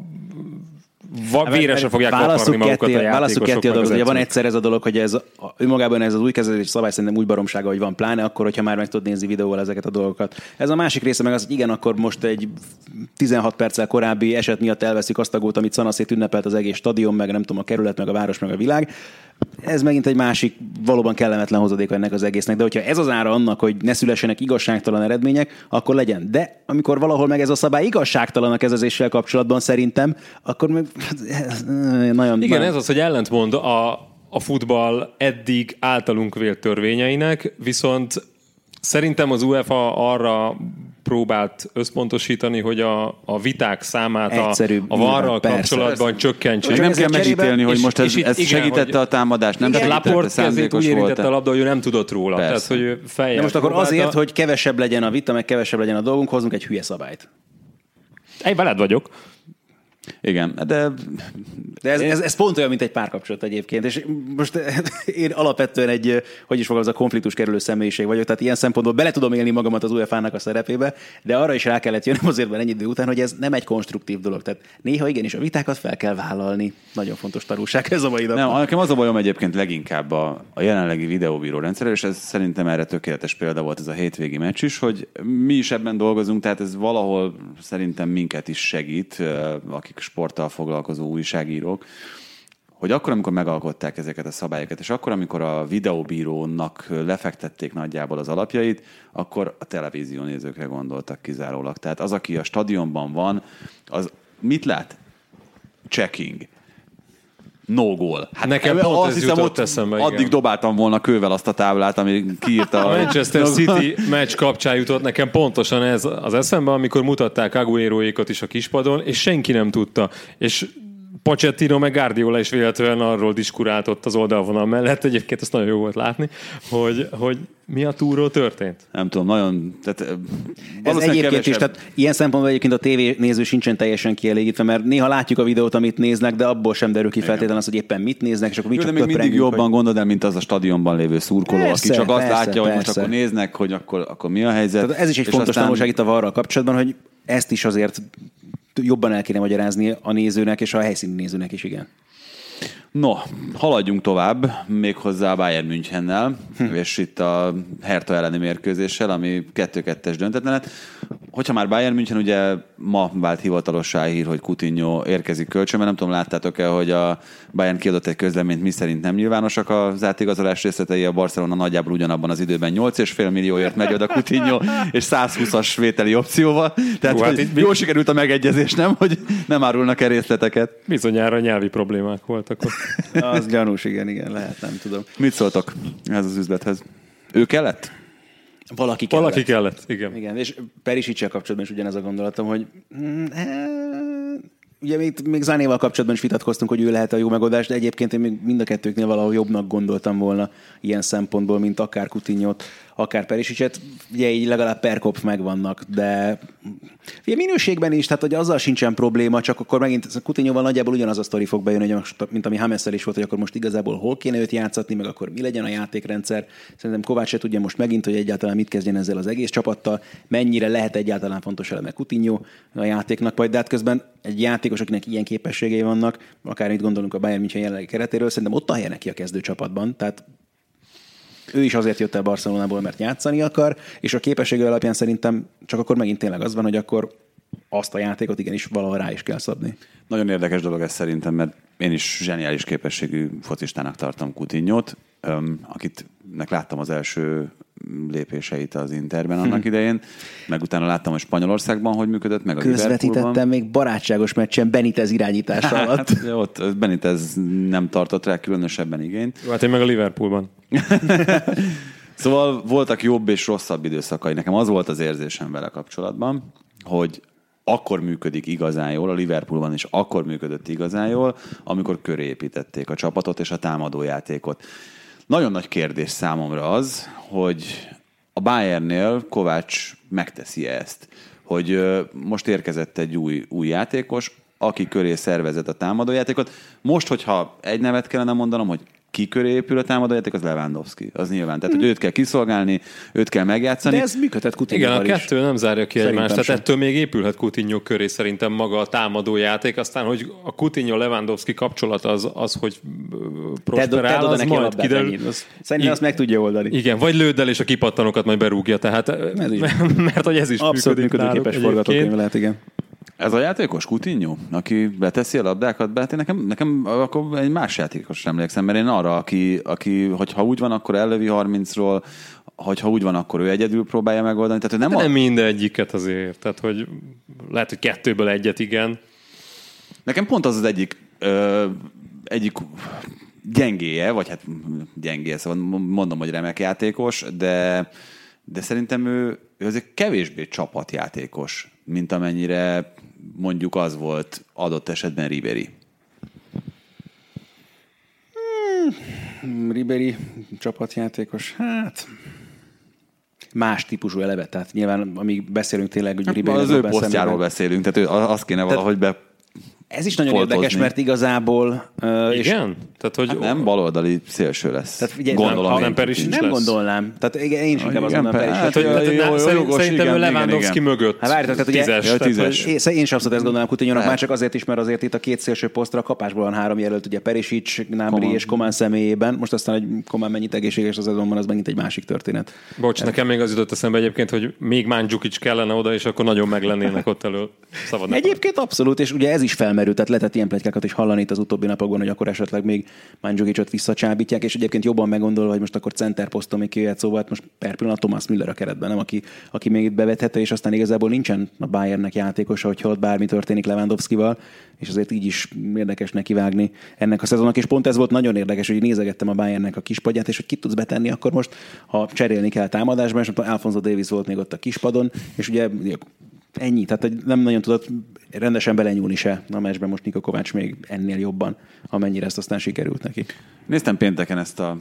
Va, véresre fogják kaparni magukat ketté, a játékosok. Ketté a dolog, ugye van egyszer ez a dolog, hogy ez, önmagában ez az új kezelés szabály szerintem úgy baromsága, hogy van, pláne akkor, hogyha már meg tudod nézni videóval ezeket a dolgokat. Ez a másik része meg az, hogy igen, akkor most egy tizenhat perccel korábbi eset miatt elveszik azt a gólt, amit Szanaszét ünnepelt az egész stadion, meg nem tudom, a kerület, meg a város, meg a világ. Ez megint egy másik, valóban kellemetlen hozadéka ennek az egésznek, de hogyha ez az ára annak, hogy ne szülessenek igazságtalan eredmények, akkor legyen. De amikor valahol meg ez a szabály igazságtalan a kezeléssel kapcsolatban szerintem, akkor meg nagyon... Igen, ez az, hogy ellentmond a, a futball eddig általunk vélt törvényeinek, viszont szerintem az UEFA arra próbált összpontosítani, hogy a, a viták számát egyszerűbb, a varral kapcsolatban csökkentsék. Nem kell megítélni, hogy most ez, ez igen, segítette hogy, a támadást, nem igen, segítette, Laport kezét úgy érintette a labda, hogy ő nem tudott róla. Tehát, hogy de most akkor azért, hogy kevesebb legyen a vita, meg kevesebb legyen a dolgunk, hozzunk egy hülye szabályt. Egy veled vagyok. Igen, de... de ez, ez, ez pont olyan, mint egy párkapcsolat egyébként, és most én alapvetően egy, hogy is fogalmaz, a konfliktus kerülő személyiség vagyok, tehát ilyen szempontból bele tudom élni magamat az u ef á-nak a szerepébe, de arra is rá kellett jönnöm azért ennyi idő után, hogy ez nem egy konstruktív dolog, tehát néha igenis a vitákat fel kell vállalni. Nagyon fontos tanulság ez a mai nap. Nem, nekem az a bajom egyébként leginkább a, a jelenlegi videóbíró rendszerrel, és ez szerintem erre tökéletes példa volt ez a hétvégi meccs is, hogy mi is ebben dolgozunk, tehát ez valahol szerintem minket is segít, akik sporttal foglalkozó újságírók, hogy akkor, amikor megalkották ezeket a szabályokat, és akkor, amikor a videóbírónak lefektették nagyjából az alapjait, akkor a televízió nézőkre gondoltak kizárólag. Tehát az, aki a stadionban van, az mit lát? Checking. No goal. Hát nekem pont azt ez hiszem, jutott eszembe, igen. Addig dobáltam volna kővel azt a táblát, ami kiírta. A Manchester City meccs kapcsán jutott nekem pontosan ez az eszembe, amikor mutatták Agueroékat is a kispadon, és senki nem tudta. És Pochettino meg Guardiola is véletlenül arról diskurált ott az oldalvonal mellett, egyébként ezt nagyon jó volt látni, hogy, hogy mi a túról történt. Nem tudom, nagyon... Tehát, ez egyébként kevesebb... is, tehát ilyen szempontból egyébként a tévénéző sincsen teljesen kielégítve, mert néha látjuk a videót, amit néznek, de abból sem derül ki feltétlenül az, hogy éppen mit néznek, és akkor mi jó, csak de még mindig jobban hogy... gondolod el, mint az a stadionban lévő szurkoló, persze, aki csak persze, azt látja, persze. Hogy most akkor néznek, hogy akkor, akkor mi a helyzet. Tehát ez is egy és fontos aztán... tanulság itt a varral kapcsolatban, hogy ezt is azért jobban el kéne magyarázni a nézőnek és a helyszíni nézőnek is, igen. No, haladjunk tovább, méghozzá a Bayern Münchennel, hm. és itt a Hertha elleni mérkőzéssel, ami kettő-kettes döntetlen lett. Hogyha már Bayern München, ugye ma vált hivatalossá hír, hogy Coutinho érkezik kölcsön, mert nem tudom, láttátok-e, hogy a Bayern kiadott egy közleményt, miszerint nem nyilvánosak az átigazolás részletei, a Barcelona nagyjából ugyanabban az időben nyolc és fél millióért megy oda Coutinho, és százhúszas vételi opcióval. Tehát hú, hát jól mi... sikerült a megegyezés, nem? Hogy nem árulnak-e részleteket. Bizonyára nyelvi problémák voltak ott. Az gyanús, igen, igen, lehet, nem tudom. Mit szóltok ez az üzlethez? Ő kellett? Valaki kellett. Valaki kellett, igen. igen. És Perisic-sel kapcsolatban is ugyanez a gondolatom, hogy Ugye még, még Zanéval kapcsolatban is vitatkoztunk, hogy ő lehet a jó megoldás, de egyébként én még mind a kettőknél valahol jobbnak gondoltam volna ilyen szempontból, mint akár Coutinhót, akár Perisicet. Ugye így legalább per kop megvannak, de ugye minőségben is, tehát hogy azzal sincsen probléma, csak akkor megint Coutinhóval nagyjából ugyanaz a sztori fog bejönni, mint ami Hamesszel is volt, hogy akkor most igazából hol kéne őt játszatni, meg akkor mi legyen a játékrendszer. Szerintem Kovács se tudja most megint, hogy egyáltalán mit kezdjen ezzel az egész csapattal, mennyire lehet egyáltalán fontos eleme Coutinho a játéknak, majd de hát közben egy játékos, akinek ilyen képességei vannak, akár itt gondolunk a Bayern München jelenlegi keretéről, szerintem ott a helye neki a kezdőcsapatban, tehát ő is azért jött el Barcelonából, mert játszani akar, és a képessége alapján szerintem csak akkor megint tényleg az van, hogy akkor azt a játékot igenis valahol rá is kell szabni. Nagyon érdekes dolog ez szerintem, mert én is zseniális képességű focistának tartom Coutinhót, akitnek láttam az első lépéseit az Interben annak idején, meg utána láttam, hogy Spanyolországban hogy működött, meg a Liverpoolban. Közvetítettem még barátságos meccsen Benitez irányítás alatt. Hát, ott Benitez nem tartott rá különösebben igényt. Hát én meg a Liverpoolban. Szóval voltak jobb és rosszabb időszakai. Nekem az volt az érzésem vele kapcsolatban, hogy akkor működik igazán jól, a Liverpoolban is akkor működött igazán jól, amikor köré építették a csapatot és a támadójátékot. Nagyon nagy kérdés számomra az, hogy a Bayernnél Kovács megteszi ezt, hogy most érkezett egy új, új játékos, aki köré szervezett a támadójátékot. Most, hogyha egy nevet kellene mondanom, hogy ki köré épül a támadójáték, az Lewandowski. Az nyilván. Tehát, hogy őt kell kiszolgálni, őt kell megjátszani. De ez működhet Coutinho-val is. Igen, a kettő nem zárja ki egymást. Tehát ettől még épülhet Coutinho köré szerintem maga a támadójáték. Aztán, hogy a Coutinho-Lewandowski kapcsolat az, az hogy prosperál, az majd kiderül. Szerintem azt meg tudja oldani. Igen, vagy lőd el, és a kipattanokat majd berúgja. Tehát, mert hogy ez is működik náluk egyébként. Ez a játékos Coutinho, aki beteszi a labdákat, be, nekem, nekem akkor egy más játékos emlékszem, mert én arra, aki, aki hogyha úgy van, akkor ellövi harmincról, hogyha úgy van, akkor ő egyedül próbálja megoldani. Tehát, nem, a... nem mindegyiket azért, tehát hogy lehet, hogy kettőből egyet, igen. Nekem pont az az egyik, ö, egyik gyengéje, vagy hát gyengéje, szóval mondom, hogy remek játékos, de, de szerintem ő, ő azért kevésbé csapatjátékos, mint amennyire mondjuk az volt adott esetben Ribéry. Hmm, Ribéry csapatjátékos, hát más típusú eleve, tehát nyilván amíg beszélünk tényleg, hogy Ribéry... Az ő posztjáról beszélünk, tehát ő, azt kéne valahogy be... Ez is nagyon foltozni. Érdekes, mert igazából... Uh, igen? Tehát, hogy hát nem baloldali szélső lesz. Tehát, ugye, gondolom. Nem, nem Perisic lesz. Nem gondolnám. Tehát igen, én is inkább azt mondom Perisic. Szerintem ő Lewandowski mögött. Hát várjátok, tehát ugye... Én sem abszolút ezt gondolom Coutinhónak, már csak azért is, mert azért itt a két szélső posztra kapásból van három jelölt, ugye Perisic, Gnabry és Coman személyében. Most aztán, hogy Coman mennyit egészséges az azonban, az megint egy másik történet. Bocs, nekem még az jutott eszembe egyébként, hogy még Mandzukic kellene oda, és akkor nagyon meglennének ott elől. Egyébként abszolút, és ugye ez is felmerül. Tehát lehetett ilyen pletykákat is hallani itt az utóbbi napokban, hogy akkor esetleg még Mandzukicsot visszacsábítják, és egyébként jobban meggondolva, hogy most akkor centerposzton még kijöhet szóval, hát most per pillanat Thomas Müller a keretben, nem? Aki, aki még itt bevethető, és aztán igazából nincsen a Bayernnek játékosa, hogyha ott bármi történik Lewandowskival, és azért így is érdekes nekivágni ennek a szezonnak, és pont ez volt nagyon érdekes, hogy nézegettem a Bayernnek a kispadját, és hogy ki tudsz betenni akkor most, ha cserélni kell támadásban, és most Alphonso Davies volt még ott a kispadon, és ugye ennyi, tehát nem nagyon tudott rendesen belenyúlni se a meccsben most Niko Kovács még ennél jobban, amennyire ezt aztán sikerült neki. Néztem pénteken ezt a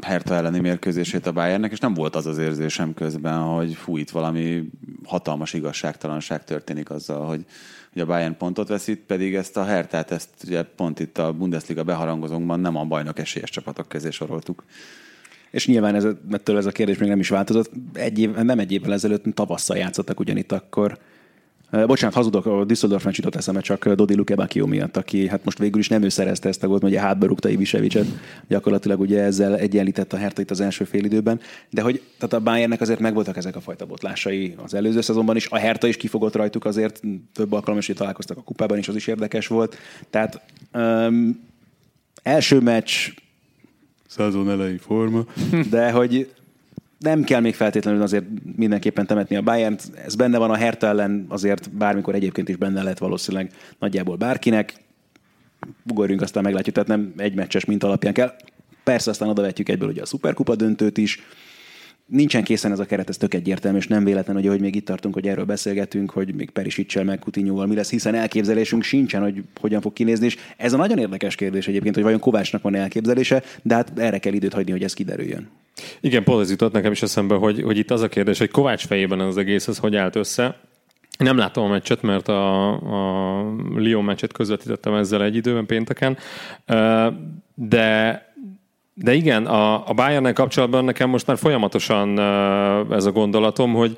Hertha elleni mérkőzését a Bayernnek, és nem volt az az érzésem közben, hogy fú, itt valami hatalmas igazságtalanság történik azzal, hogy, hogy a Bayern pontot veszít, pedig ezt a Herthát, ezt ugye pont itt a Bundesliga beharangozónkban nem a bajnok esélyes csapatok közé soroltuk. És nyilván ez, ettől ez a kérdés még nem is változott. Egy év, nem egy évvel ezelőtt, tavasszal játszottak ugyanitt akkor. Bocsánat, hazudok, a Düsseldorfnál jutott eszembe csak Dodi Luke Bakio miatt, aki hát most végül is nem ő szerezte ezt a gólt, mert ugye hátba rúgta Ibiševićet, gyakorlatilag ugye ezzel egyenlített a Hertha itt az első fél időben, de hogy tehát a Bayernnek azért megvoltak ezek a fajta botlásai az előző szezonban is, a Hertha is kifogott rajtuk azért, több alkalommal is találkoztak a kupában, és az is érdekes volt. Tehát um, első meccs, százon elejé forma. De hogy nem kell még feltétlenül azért mindenképpen temetni a Bayernt. Ez benne van a Hertha ellen, azért bármikor egyébként is benne lehet valószínűleg nagyjából bárkinek. Ugorjunk, aztán meglátjuk, tehát nem egy meccses mint alapján kell. Persze aztán odavetjük egyből ugye a szuperkupa döntőt is. nincsen készen ez a keret, ez tök egyértelmű, és nem véletlen, hogy ahogy még itt tartunk, hogy erről beszélgetünk, hogy még Perisic-sel meg Coutinhoval mi lesz, hiszen elképzelésünk sincsen, hogy hogyan fog kinézni, és ez a nagyon érdekes kérdés egyébként, hogy vajon Kovácsnak van elképzelése, de hát erre kell időt hagyni, hogy ez kiderüljön. Igen, pont ez jutott nekem is eszembe, hogy, hogy itt az a kérdés, hogy Kovács fejében az egész, az hogy állt össze. Nem láttam a meccset, mert a, a Lyon meccset közvetítettem ezzel egy időben pénteken, de De igen, a, a Bayernnel kapcsolatban nekem most már folyamatosan ez a gondolatom, hogy,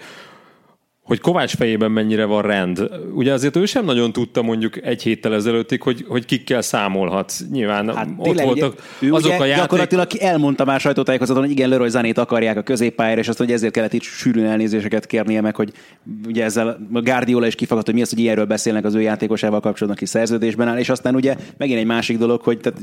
hogy Kovács fejében mennyire van rend. Ugye azért ő sem nagyon tudta mondjuk egy héttel ezelőttig, hogy, hogy kikkel számolhat. Nyilván hát, ott tényleg, voltak ugye, azok a játék... Gyakorlatilag elmondta már sajtótájékoztatón, hogy igen, Leroy Zanét akarják a középpályára, és azt, hogy ezért kellett itt sűrűn elnézéseket kérnie meg, hogy ugye ezzel Guardiola is kifakadt, hogy mi az, hogy ilyenről beszélnek az ő játékosával kapcsolatban, aki szerződésben áll, és aztán ugye megint egy másik dolog, hogy tehát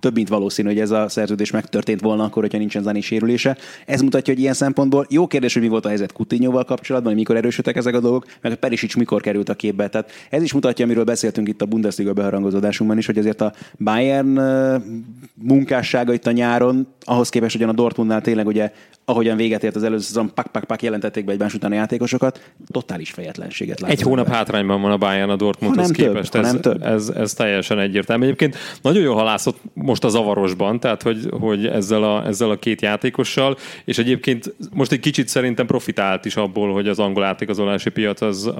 több mint valószínű, hogy ez a szerződés megtörtént volna akkor, hogyha nincsen Zani sérülése. Ez mutatja, hogy ilyen szempontból jó kérdés, hogy mi volt a helyzet Coutinhoval kapcsolatban, mikor erősödtek ezek a dolgok, meg a Perisic mikor került a képbe. Tehát ez is mutatja, amiről beszéltünk itt a Bundesliga beharangozódásunkban is, hogy azért a Bayern munkássága itt a nyáron, ahhoz képest, hogy a Dortmundnál tényleg ugye, ahogyan véget ért az előző szezon, pak-pak-pak jelentették be egymás után a játékosokat, totális fejetlenséget látom. Egy hónap ember. Hátrányban van a Bayern a Dortmundhoz képest. Több, ez, ez, ez, ez teljesen egyértelmű. Egyébként nagyon jól halászott most a zavarosban, tehát hogy, hogy ezzel, a, ezzel a két játékossal, és egyébként most egy kicsit szerintem profitált is abból, hogy az angol átigazolási piac az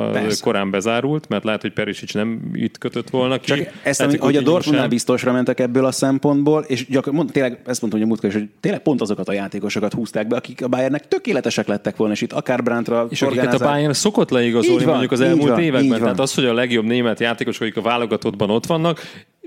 korán bezárult, mert lehet, hogy Perisic nem itt kötött volna ki. Csak ezt, hát, hogy a Dortmundnál biztosra mentek ebből a szempontból, és gyakor, mond, tényleg ezt mondtam, hogy a múltkor is, hogy tényleg pont azokat a játékosokat húzták be, akik a Bayernnek tökéletesek lettek volna, és itt akár Brandtra... És akiket a Bayern szokott leigazolni van, mondjuk az elmúlt van, években, tehát az, hogy a legjobb német játékosok, akik a válogatottban ott vannak,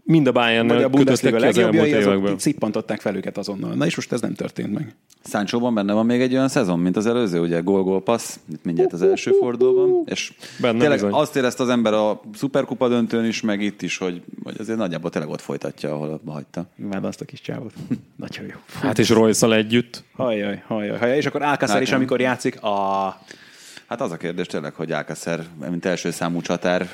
mind a Bayern kötöttek ki az elmúlt években. Szippantották fel őket azonnal. Na és most ez nem történt meg. Sanchóban benne van még egy olyan szezon, mint az előző, ugye gól-gól passz, itt mindjárt az első fordulóban, és benne tényleg bizony. Azt érezte az ember a szuperkupa döntőn is, meg itt is, hogy, hogy azért nagyjából tényleg ott folytatja, ahol abba hagyta. Imádom azt a kis csávot. Nagyon jó. Hát és Royce-al együtt. Hajjaj, hajjaj, hajjaj. És akkor Alcácer is, amikor játszik a... Hát az a kérdés tényleg, hogy Alcácer, mint első számú csatár,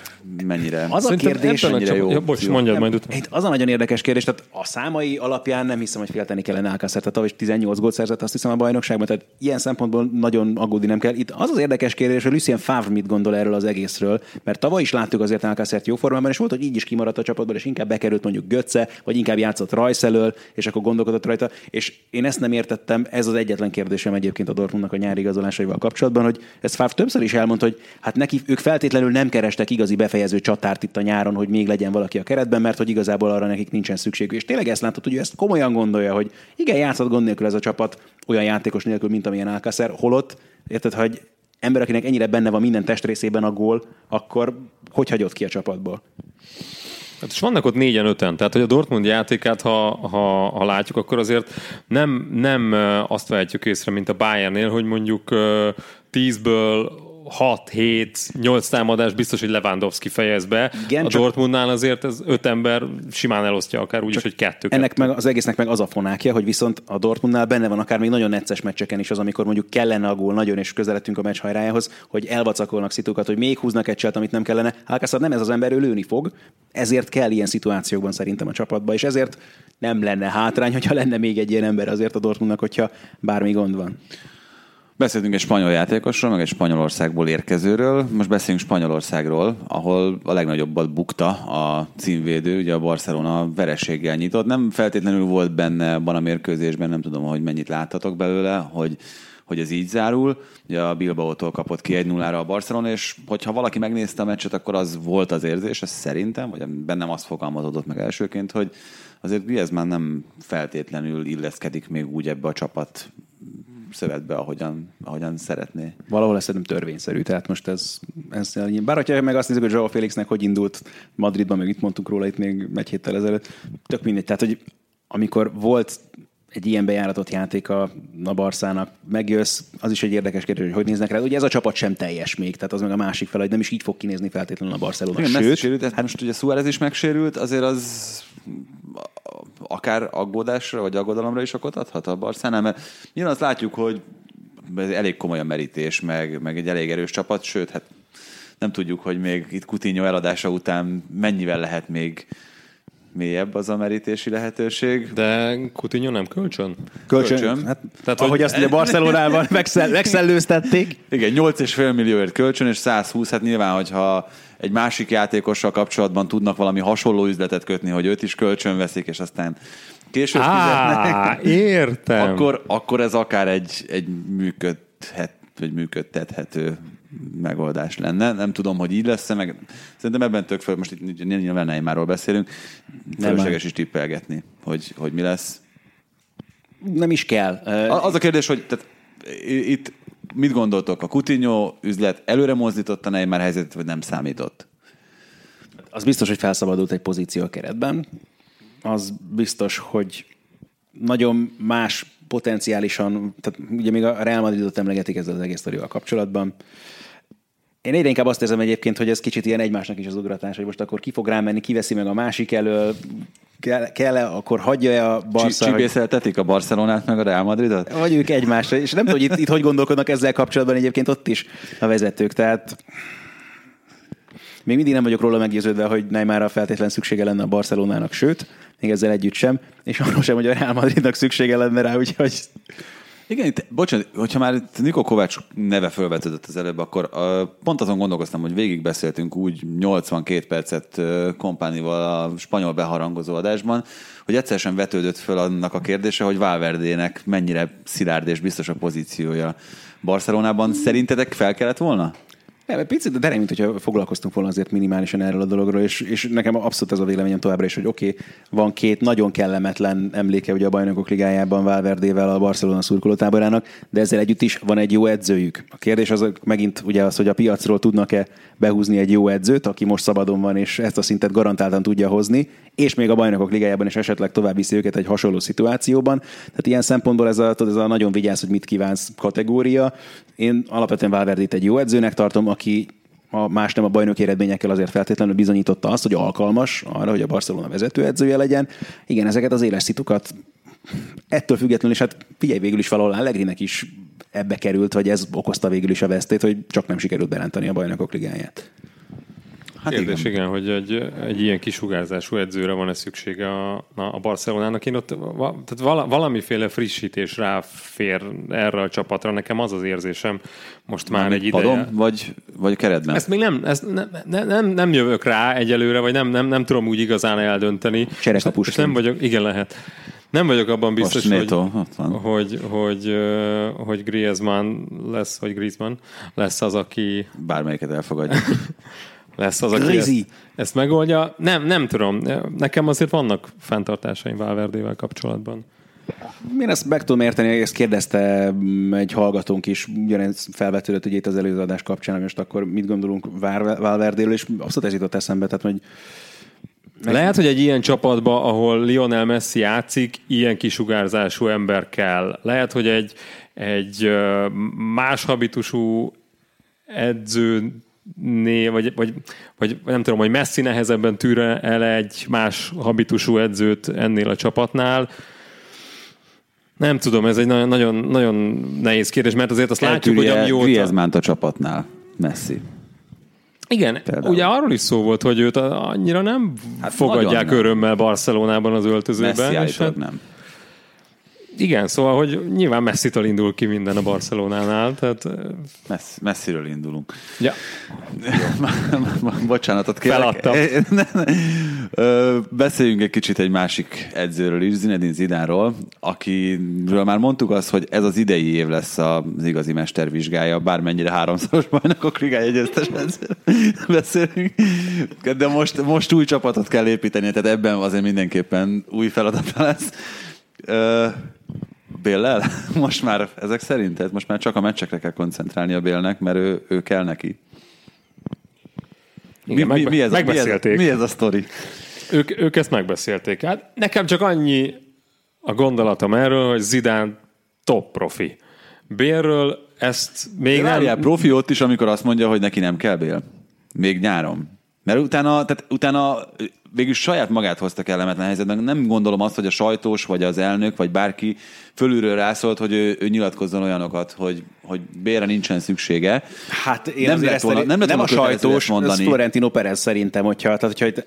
mennyire... Az a kérdés, mennyire jó. Ja, bocs, mondjad majd utána. Az a nagyon érdekes kérdés, tehát a számai alapján nem hiszem, hogy félteni kellene Alcácer. Tehát tavaly tizennyolc gólt szerzett, azt hiszem a bajnokságban, tehát ilyen szempontból nagyon aggódni nem kell. Itt az az érdekes kérdés, hogy Lucien Favre mit gondol erről az egészről, mert tavaly is láttuk azért Alcácert jó formában, és volt, hogy így is kimaradt a csapatból, és inkább bekerült mondjuk Götze, vagy inkább játszott Rice elől, és akkor gondolkodott rajta, és én ezt nem értettem, ez az egyetlen kérdésem egyébként a Dortmundnak a nyári igazolásaival kapcsolatban, hogy ez többször is elmondta, hogy hát neki, ők feltétlenül nem kerestek igazi befejező csatárt itt a nyáron, hogy még legyen valaki a keretben, mert hogy igazából arra nekik nincsen szükségük. És tényleg ezt látod, hogy ő ezt komolyan gondolja, hogy igen, játszhat gond nélkül ez a csapat, olyan játékos nélkül, mint amilyen Alcácer, holott, érted, hogy ember, akinek ennyire benne van minden testrészében a gól, akkor hogy hagyod ki a csapatból? Hát és vannak ott négyen, öten. Tehát, hogy a Dortmund játékát, ha, ha, ha látjuk, akkor azért nem, nem azt vehetjük észre, mint a Bayernnél, hogy mondjuk tízből hat, hét, nyolc támadás biztos, hogy Lewandowski fejez be. Igen, a Dortmundnál azért ez öt ember simán elosztja akár úgy is, hogy kettő. Ennek meg, az egésznek meg az a fonákja, hogy viszont a Dortmundnál benne van akár még nagyon necces meccseken is az, amikor mondjuk kellene a gól nagyon, és közeledtünk a meccs hajrájához, hogy elvacakolnak szitukat, hogy még húznak egy cselt, amit nem kellene. Alcácer nem ez az ember, ő lőni fog, ezért kell ilyen szituációkban szerintem a csapatba, és ezért nem lenne hátrány, hogyha lenne még egy ilyen ember azért a Dortmundnak, hogyha bármi gond van. Beszéltünk egy spanyol játékosról, meg egy Spanyolországból érkezőről. Most beszélünk Spanyolországról, ahol a legnagyobbat bukta a címvédő, ugye a Barcelona vereséggel nyitott. Nem feltétlenül volt benne abban a mérkőzésben, nem tudom, hogy mennyit láttatok belőle, hogy, hogy ez így zárul. Ugye a Bilbaótól kapott ki egy nullára a Barcelona, és hogyha valaki megnézte a meccset, akkor az volt az érzés, ez szerintem, vagy bennem azt fogalmazódott meg elsőként, hogy azért Griezmann nem feltétlenül illeszkedik még úgy ebbe a csapat szövetbe, ahogyan, ahogyan szeretné. Valahol ez szerintem törvényszerű, tehát most ez... ez bár, hogyha meg azt nézzük, hogy João Félixnek hogy indult Madridban, meg itt mondtuk róla itt még egy héttel ezelőtt, tök mindegy. Tehát, hogy amikor volt egy ilyen bejáratott játék a Barszának, megjössz, az is egy érdekes kérdés, hogy hogy néznek rá. Ugye ez a csapat sem teljes még, tehát az meg a másik fel, hogy nem is így fog kinézni feltétlenül a Barcelona. Igen, sőt, sérült, hát most ugye Suárez is megsérült, azért az... akár aggódásra, vagy aggodalomra is okot adhat a Barszánál, mert nyilván azt látjuk, hogy ez elég komoly a merítés, meg, meg egy elég erős csapat, sőt, hát nem tudjuk, hogy még itt Coutinho eladása után mennyivel lehet még mélyebb az a merítési lehetőség. De Coutinho nem kölcsön? Kölcsön. kölcsön. Hát, tehát, ahogy hogy... azt ugye Barcelonában megszell- megszellőztették. Igen, nyolc egész öt millióért kölcsön, és száz húsz, hát nyilván, hogyha egy másik játékossal kapcsolatban tudnak valami hasonló üzletet kötni, hogy őt is kölcsön veszik, és aztán később fizetnek. Értem. Akkor, akkor ez akár egy, egy működhet, vagy működtethető megoldás lenne. Nem tudom, hogy így lesz-e, meg szerintem ebben tök föl, most itt nyilván Neymarról beszélünk, fölösleges is tippelgetni, hogy, hogy mi lesz. Nem is kell. Az a kérdés, hogy tehát, itt mit gondoltok? A Coutinho üzlet előre mozdította Neymar helyzetet, vagy nem számított? Az biztos, hogy felszabadult egy pozíció a keretben. Az biztos, hogy nagyon más potenciálisan, tehát ugye még a Real Madridot emlegetik ezzel az egész sztorival kapcsolatban. Én egyre inkább azt érzem egyébként, hogy ez kicsit ilyen egymásnak is az ugratás, hogy most akkor ki fog rámenni, kiveszi meg a másik elől, kell-e, akkor hagyja-e a Barcelonát. Csibészeltetik a Barcelonát meg a Real Madridot? Vagy ők egymásra, és nem tudom, hogy itt, itt hogy gondolkodnak ezzel kapcsolatban egyébként ott is a vezetők, tehát... Még mindig nem vagyok róla meggyőződve, hogy Neymarra feltétlen szüksége lenne a Barcelonának, sőt, még ezzel együtt sem, és arról sem, hogy a Real Madridnak szüksége lenne rá, úgyhogy... Igen, itt, bocsánat, hogyha már itt Niko Kovács neve felvetődött az előbb, akkor uh, pont azon gondolkoztam, hogy végigbeszéltünk úgy nyolcvankét percet uh, Kompánival a spanyol beharangozó adásban, hogy egyszer sem vetődött föl annak a kérdése, hogy Valverdének mennyire szilárd és biztos a pozíciója Barcelonában. Szerintetek fel kellett volna? Nem, picit, de nem, mint hogyha foglalkoztunk volna azért minimálisan erről a dologról, és, és nekem abszolút ez a véleményem továbbra is, hogy oké, okay, van két nagyon kellemetlen emléke ugye a Bajnokok Ligájában Valverdével a Barcelona szurkolótáborának, de ezzel együtt is van egy jó edzőjük. A kérdés az megint ugye az, hogy a piacról tudnak-e behúzni egy jó edzőt, aki most szabadon van, és ezt a szintet garantáltan tudja hozni, és még a Bajnokok Ligájában is esetleg tovább viszi őket egy hasonló szituációban. Tehát ilyen szempontból ez a, ez a nagyon vigyázz, hogy mit kívánsz kategória. Én alapvetően Valverdét egy jó edzőnek tartom, aki ha más nem a bajnoki eredményekkel azért feltétlenül bizonyította azt, hogy alkalmas arra, hogy a Barcelona vezetőedzője legyen. Igen, ezeket az éles szitukat ettől függetlenül, és hát figyelj, végül is valahol Allegrinek is ebbe került, vagy ez okozta végül is a vesztét, hogy csak nem sikerült berántani a Bajnokok Ligáját. Hát kérdés, igen. igen, hogy egy, egy ilyen kisugárzású edzőre van-e szüksége a, a Barcelonának. Én ott tehát vala, valamiféle frissítés ráfér erre a csapatra. Nekem az az érzésem most már nem egy ideje. Padom, vagy, vagy keredben? Ezt még nem, ezt nem, nem, nem, nem jövök rá egyelőre, vagy nem, nem, nem tudom úgy igazán eldönteni. Cserekapus. Nem vagyok, igen, lehet. Nem vagyok abban biztos, hogy, hogy, hogy, hogy Griezmann lesz, vagy Griezmann lesz az, aki... Bármelyiket elfogadja. lesz az, aki ezt, ezt megoldja. Nem, nem tudom. Nekem azért vannak fenntartásaim Valverdével kapcsolatban. Én ezt meg tudom érteni, ezt kérdezte egy hallgatónk is, ugyanez felvetődött ugye itt az előző adás kapcsán, most akkor mit gondolunk Valverdéről, és abszolút ez jutott eszembe, tehát hogy meg... Lehet, hogy egy ilyen csapatban, ahol Lionel Messi játszik, ilyen kisugárzású ember kell. Lehet, hogy egy, egy más habitusú edző Né, vagy, vagy, vagy nem tudom, hogy Messi nehezebben tűr el egy más habitusú edzőt ennél a csapatnál. Nem tudom, ez egy nagyon, nagyon nehéz kérdés, mert azért azt látjuk, hogy amióta... Griezmann a csapatnál, Messi. Igen, például. Ugye arról is szó volt, hogy őt annyira nem hát fogadják örömmel nem. Barcelonában az öltözőben. Messi állítólag hát... nem. Igen, szóval, hogy nyilván Messitől indul ki minden a Barcelonánál, tehát... Messz, messziről indulunk. Ja. Bocsánatot kérlek. Feladtam. Beszéljünk egy kicsit egy másik edzőről is, Zinedine Zidane-ról, akiről már mondtuk azt, hogy ez az idei év lesz az igazi mestervizsgája, bármennyire háromszoros bajnokok ligája egyeztes edzőről beszélünk. De most, most új csapatot kell építeni, tehát ebben azért mindenképpen új feladata lesz. Uh, Bale-lel? Most már ezek szerint? Most már csak a meccsekre kell koncentrálni a Bale-nek, mert ő, ő kell neki. Igen, mi, megbe- mi, ez a, mi, ez, mi ez a sztori? Ők, ők ezt megbeszélték. Hát nekem csak annyi a gondolatom erről, hogy Zidane top profi. Bale-ről ezt még De nem... profi ott is, amikor azt mondja, hogy neki nem kell Bale. Még nyáron. Mert utána, tehát utána végül saját magát hozta kellemetlen helyzetben. Nem gondolom azt, hogy a sajtós, vagy az elnök, vagy bárki fölülről rászólt, hogy ő, ő nyilatkozzon olyanokat, hogy, hogy bérre nincsen szüksége. Hát én nem lett volna, nem lett nem a sajtós, ez Florentino Perez szerintem, hogyha, tehát, hogyha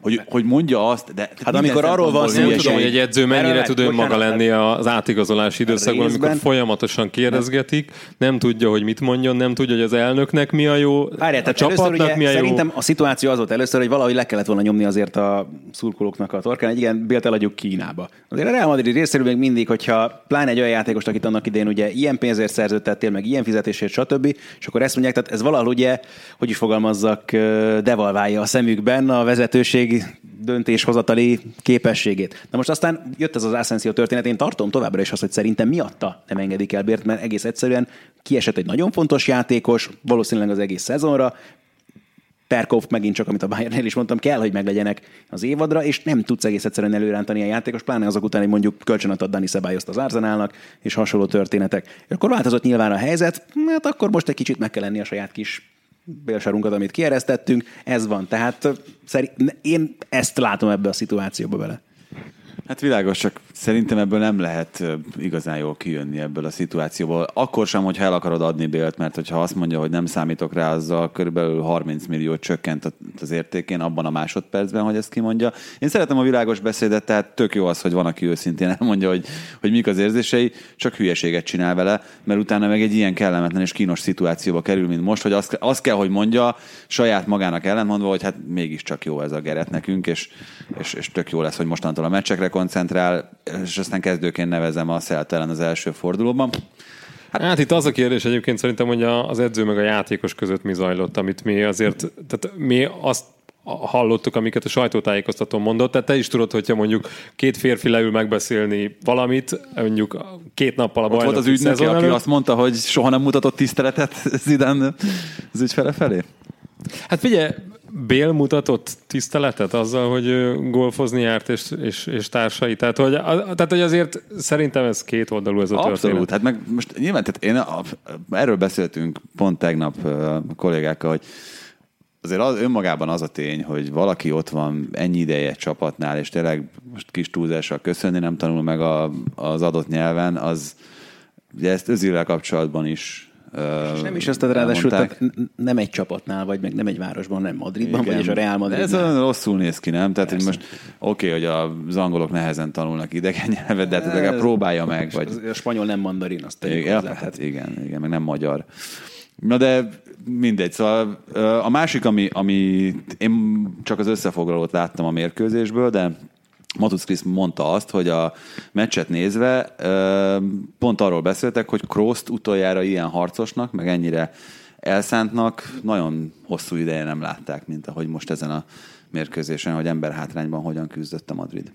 hogy, hogy mondja azt, de... Hát amikor arról van szó, hogy egy edző mennyire tud önmaga lenni az átigazolási időszakban, amikor folyamatosan kérdezgetik, nem tudja, hogy mit mondjon, nem tudja, hogy az elnöknek mi a jó, a csapatnak mi a jó. Szerintem a szituáció az volt először, hogy valahogy le kellett volna nyomni azért a szurkolóknak a torkán, egy ilyen bélt eladjuk Kínába. Azért a Real Madrid részéről még mindig, hogyha pláne egy olyan játékost, akit annak idején ugye ilyen pénzért szerződtettél, meg ilyen fizetésért, stb. És akkor ezt mondják, tehát ez valahol ugye, hogy is fogalmazzak, devalválja a szemükben a vezetőség döntéshozatali képességét. Na most aztán jött ez az Asensio történet, én tartom továbbra is azt, hogy szerintem miatta nem engedik el bért, mert egész egyszerűen kiesett egy nagyon fontos játékos, valószínűleg az egész szezonra, Perkov megint csak, amit a Bayernnél is mondtam, kell, hogy meglegyenek az évadra, és nem tudsz egész egyszerűen előrántani a játékos, pláne azok után, hogy mondjuk kölcsönöt ad Dani Ceballost az Arsenalnak, és hasonló történetek. És akkor változott nyilván a helyzet, hát akkor most egy kicsit meg kell lenni a saját kis bélsarunkat, amit kieresztettünk, ez van. Tehát szerint, én ezt látom ebbe a szituációba bele. Hát világos, csak szerintem ebből nem lehet igazán jól kijönni ebből a szituációból. Akkor sem, hogyha el akarod adni bélt, mert hogyha azt mondja, hogy nem számítok rá, azzal körülbelül harminc millió csökkent az értékén abban a másodpercben, hogy ezt kimondja. Én szeretem a világos beszédet, tehát tök jó az, hogy van, aki őszintén elmondja, hogy, hogy mik az érzései, csak hülyeséget csinál vele, mert utána meg egy ilyen kellemetlen és kínos szituációba kerül, mint most, hogy azt, azt kell, hogy mondja saját magának ellenmondva, hogy hát mégiscsak jó ez a Gerett nekünk, és, és, és tök jó lesz, hogy mostantól a meccsekre koncentrál, és aztán kezdőként nevezem a Celta ellen az első fordulóban. Hát, hát itt az a kérdés egyébként szerintem, hogy az edző meg a játékos között mi zajlott, amit mi azért, tehát mi azt hallottuk, amiket a sajtótájékoztatón mondott, tehát te is tudod, hogyha mondjuk két férfi leül megbeszélni valamit, mondjuk két nappal a bajnok. Volt az ügynöke, aki azt mondta, hogy soha nem mutatott tiszteletet Zidane az ügyfele felé? Hát figyelj, Bél mutatott tiszteletet azzal, hogy golfozni járt és, és, és társai. Tehát hogy, tehát, hogy azért szerintem ez két oldalú ez a történet. Abszolút. Hát meg most nyilván, tehát én, erről beszéltünk pont tegnap kollégákkal, hogy azért az, önmagában az a tény, hogy valaki ott van ennyi ideje csapatnál, és tényleg most kis túlzással köszönni nem tanul meg a, az adott nyelven, az ugye ezt Özilrel kapcsolatban is és nem is azt ad ráadásul, tehát nem egy csapatnál vagy, meg nem egy városban, nem Madridban, igen, vagyis a Real Madridnál. Ez olyan rosszul néz ki, nem? Tehát, hogy most oké, okay, hogy az angolok nehezen tanulnak idegen nyelvet, de hát legalább próbálja meg. Vagy... A spanyol nem mandarin, azt tegyük igen, hozzá. Hát igen, igen, meg nem magyar. Na de mindegy, szóval a másik, ami, ami én csak az összefoglalót láttam a mérkőzésből, de Matusz Krisz mondta azt, hogy a meccset nézve pont arról beszéltek, hogy Krooszt utoljára ilyen harcosnak, meg ennyire elszántnak nagyon hosszú ideje nem látták, mint ahogy most ezen a mérkőzésen, hogy emberhátrányban hogyan küzdött a Madrid.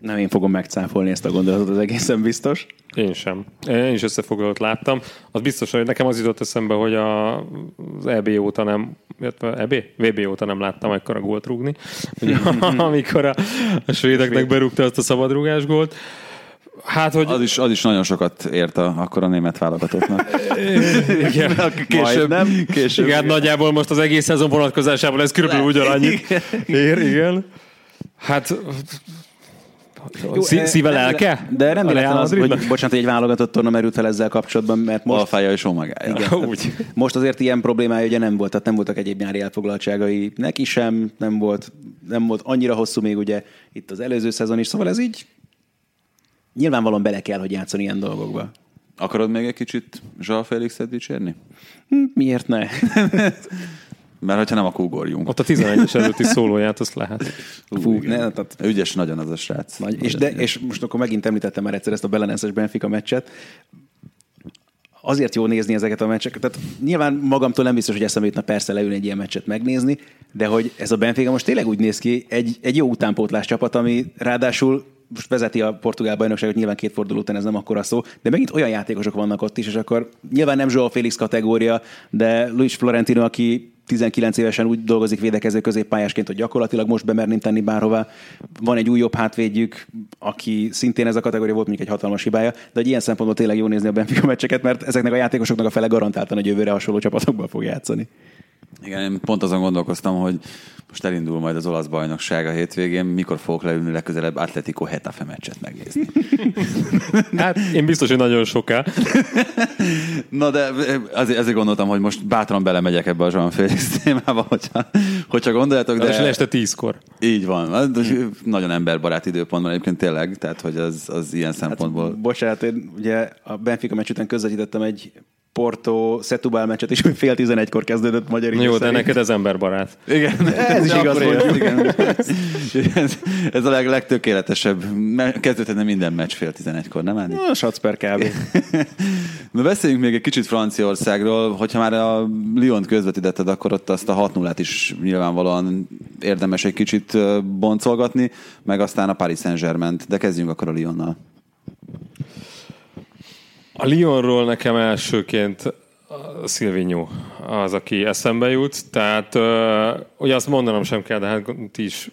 Nem én fogom megcáfolni ezt a gondolatot, az egészen biztos. Én sem. Én is összefoglalót láttam. Az biztos, hogy nekem az jutott eszembe, hogy a, az EB óta nem, EB? vé bé óta nem láttam ekkora gólt rúgni. Ugye, amikor a, a svédeknek berúgta azt a szabadrúgás gólt. Hát, hogy... az, is, az is nagyon sokat ért a, akkor a német válogatottnak. Igen, később. Nem. Később. Igen, nagyjából most az egész szezon vonatkozásában ez körülbelül ugyanannyit ér, igen. Hát... Jó, szíve lelke? De nem véletlen az, hogy bocsánat, hogy egy válogatott torna merült fel ezzel kapcsolatban, mert most... Alfája és omagája. Most azért ilyen problémája ugye nem volt, tehát nem voltak egyéb nyári elfoglaltságai neki sem, nem volt, nem volt annyira hosszú még ugye itt az előző szezon is, szóval ez így nyilvánvalóan bele kell, hogy játszon ilyen dolgokba. Akarod még egy kicsit João Félixet dicsérni? Miért ne? Mert hogyha nem, akkor ugorjunk. Ott a tizenegyes előtti szólóját, azt lehet. Fú, ne, tehát... Ügyes nagyon az a srác. Nagy, és, de, és most akkor megint említettem már egyszer ezt a Belenenses Benfica meccset. Azért jó nézni ezeket a meccseket. Tehát nyilván magamtól nem biztos, hogy eszembe jutna persze leülni egy ilyen meccset megnézni, de hogy ez a Benfica most tényleg úgy néz ki, egy, egy jó utánpótlás csapat, ami ráadásul most vezeti a portugál bajnokságot, nyilván két forduló után ez nem akkora szó, de megint olyan játékosok vannak ott is, és akkor nyilván nem João Félix kategória, de Luis Florentino, aki tizenkilenc évesen úgy dolgozik védekező középpályásként, hogy gyakorlatilag most bemerném tenni bárhová. Van egy új jobb hátvédjük, aki szintén ez a kategória volt, mondjuk egy hatalmas hibája, de egy ilyen szempontból tényleg jó nézni a Benfica meccseket, mert ezeknek a játékosoknak a fele garantáltan a jövőre hasonló csapatokban fog játszani. Igen, én pont azon gondolkoztam, hogy most elindul majd az olasz bajnokság a hétvégén, mikor fogok leülni legközelebb Atletico Hetafe meccset megnézni. Hát én biztos, hogy nagyon soká. Na de azért, azért gondoltam, hogy most bátran belemegyek ebbe a João Félix témába, hogyha, hogyha gondoljátok. De, de este tízkor. Így van. Hmm. Nagyon emberbarát időpontban egyébként tényleg, tehát hogy az, az ilyen szempontból. Hát, bocsánat, én ugye a Benfica meccs után közvetítettem egy Porto-Setúbal meccset is, hogy fél tizenegykor kezdődött magyar idő. Jó, de szerint. Neked ez emberbarát. Igen, ez is igaz. Volt, igen. Ez, ez a leg, legtökéletesebb. Kezdődhetne minden meccs fél tizenegykor, nem állni? Na, Schatzper kb. Na, beszéljünk még egy kicsit Franciaországról. Hogyha már a Lyont közvetítetted, akkor ott azt a hat nullát is nyilvánvalóan érdemes egy kicsit boncolgatni, meg aztán a Paris Saint-Germaint. De kezdjünk akkor a Lyonnal. A Lyonról nekem elsőként Silvinho az, aki eszembe jut, tehát ugye azt mondanom sem kell, de hát ti is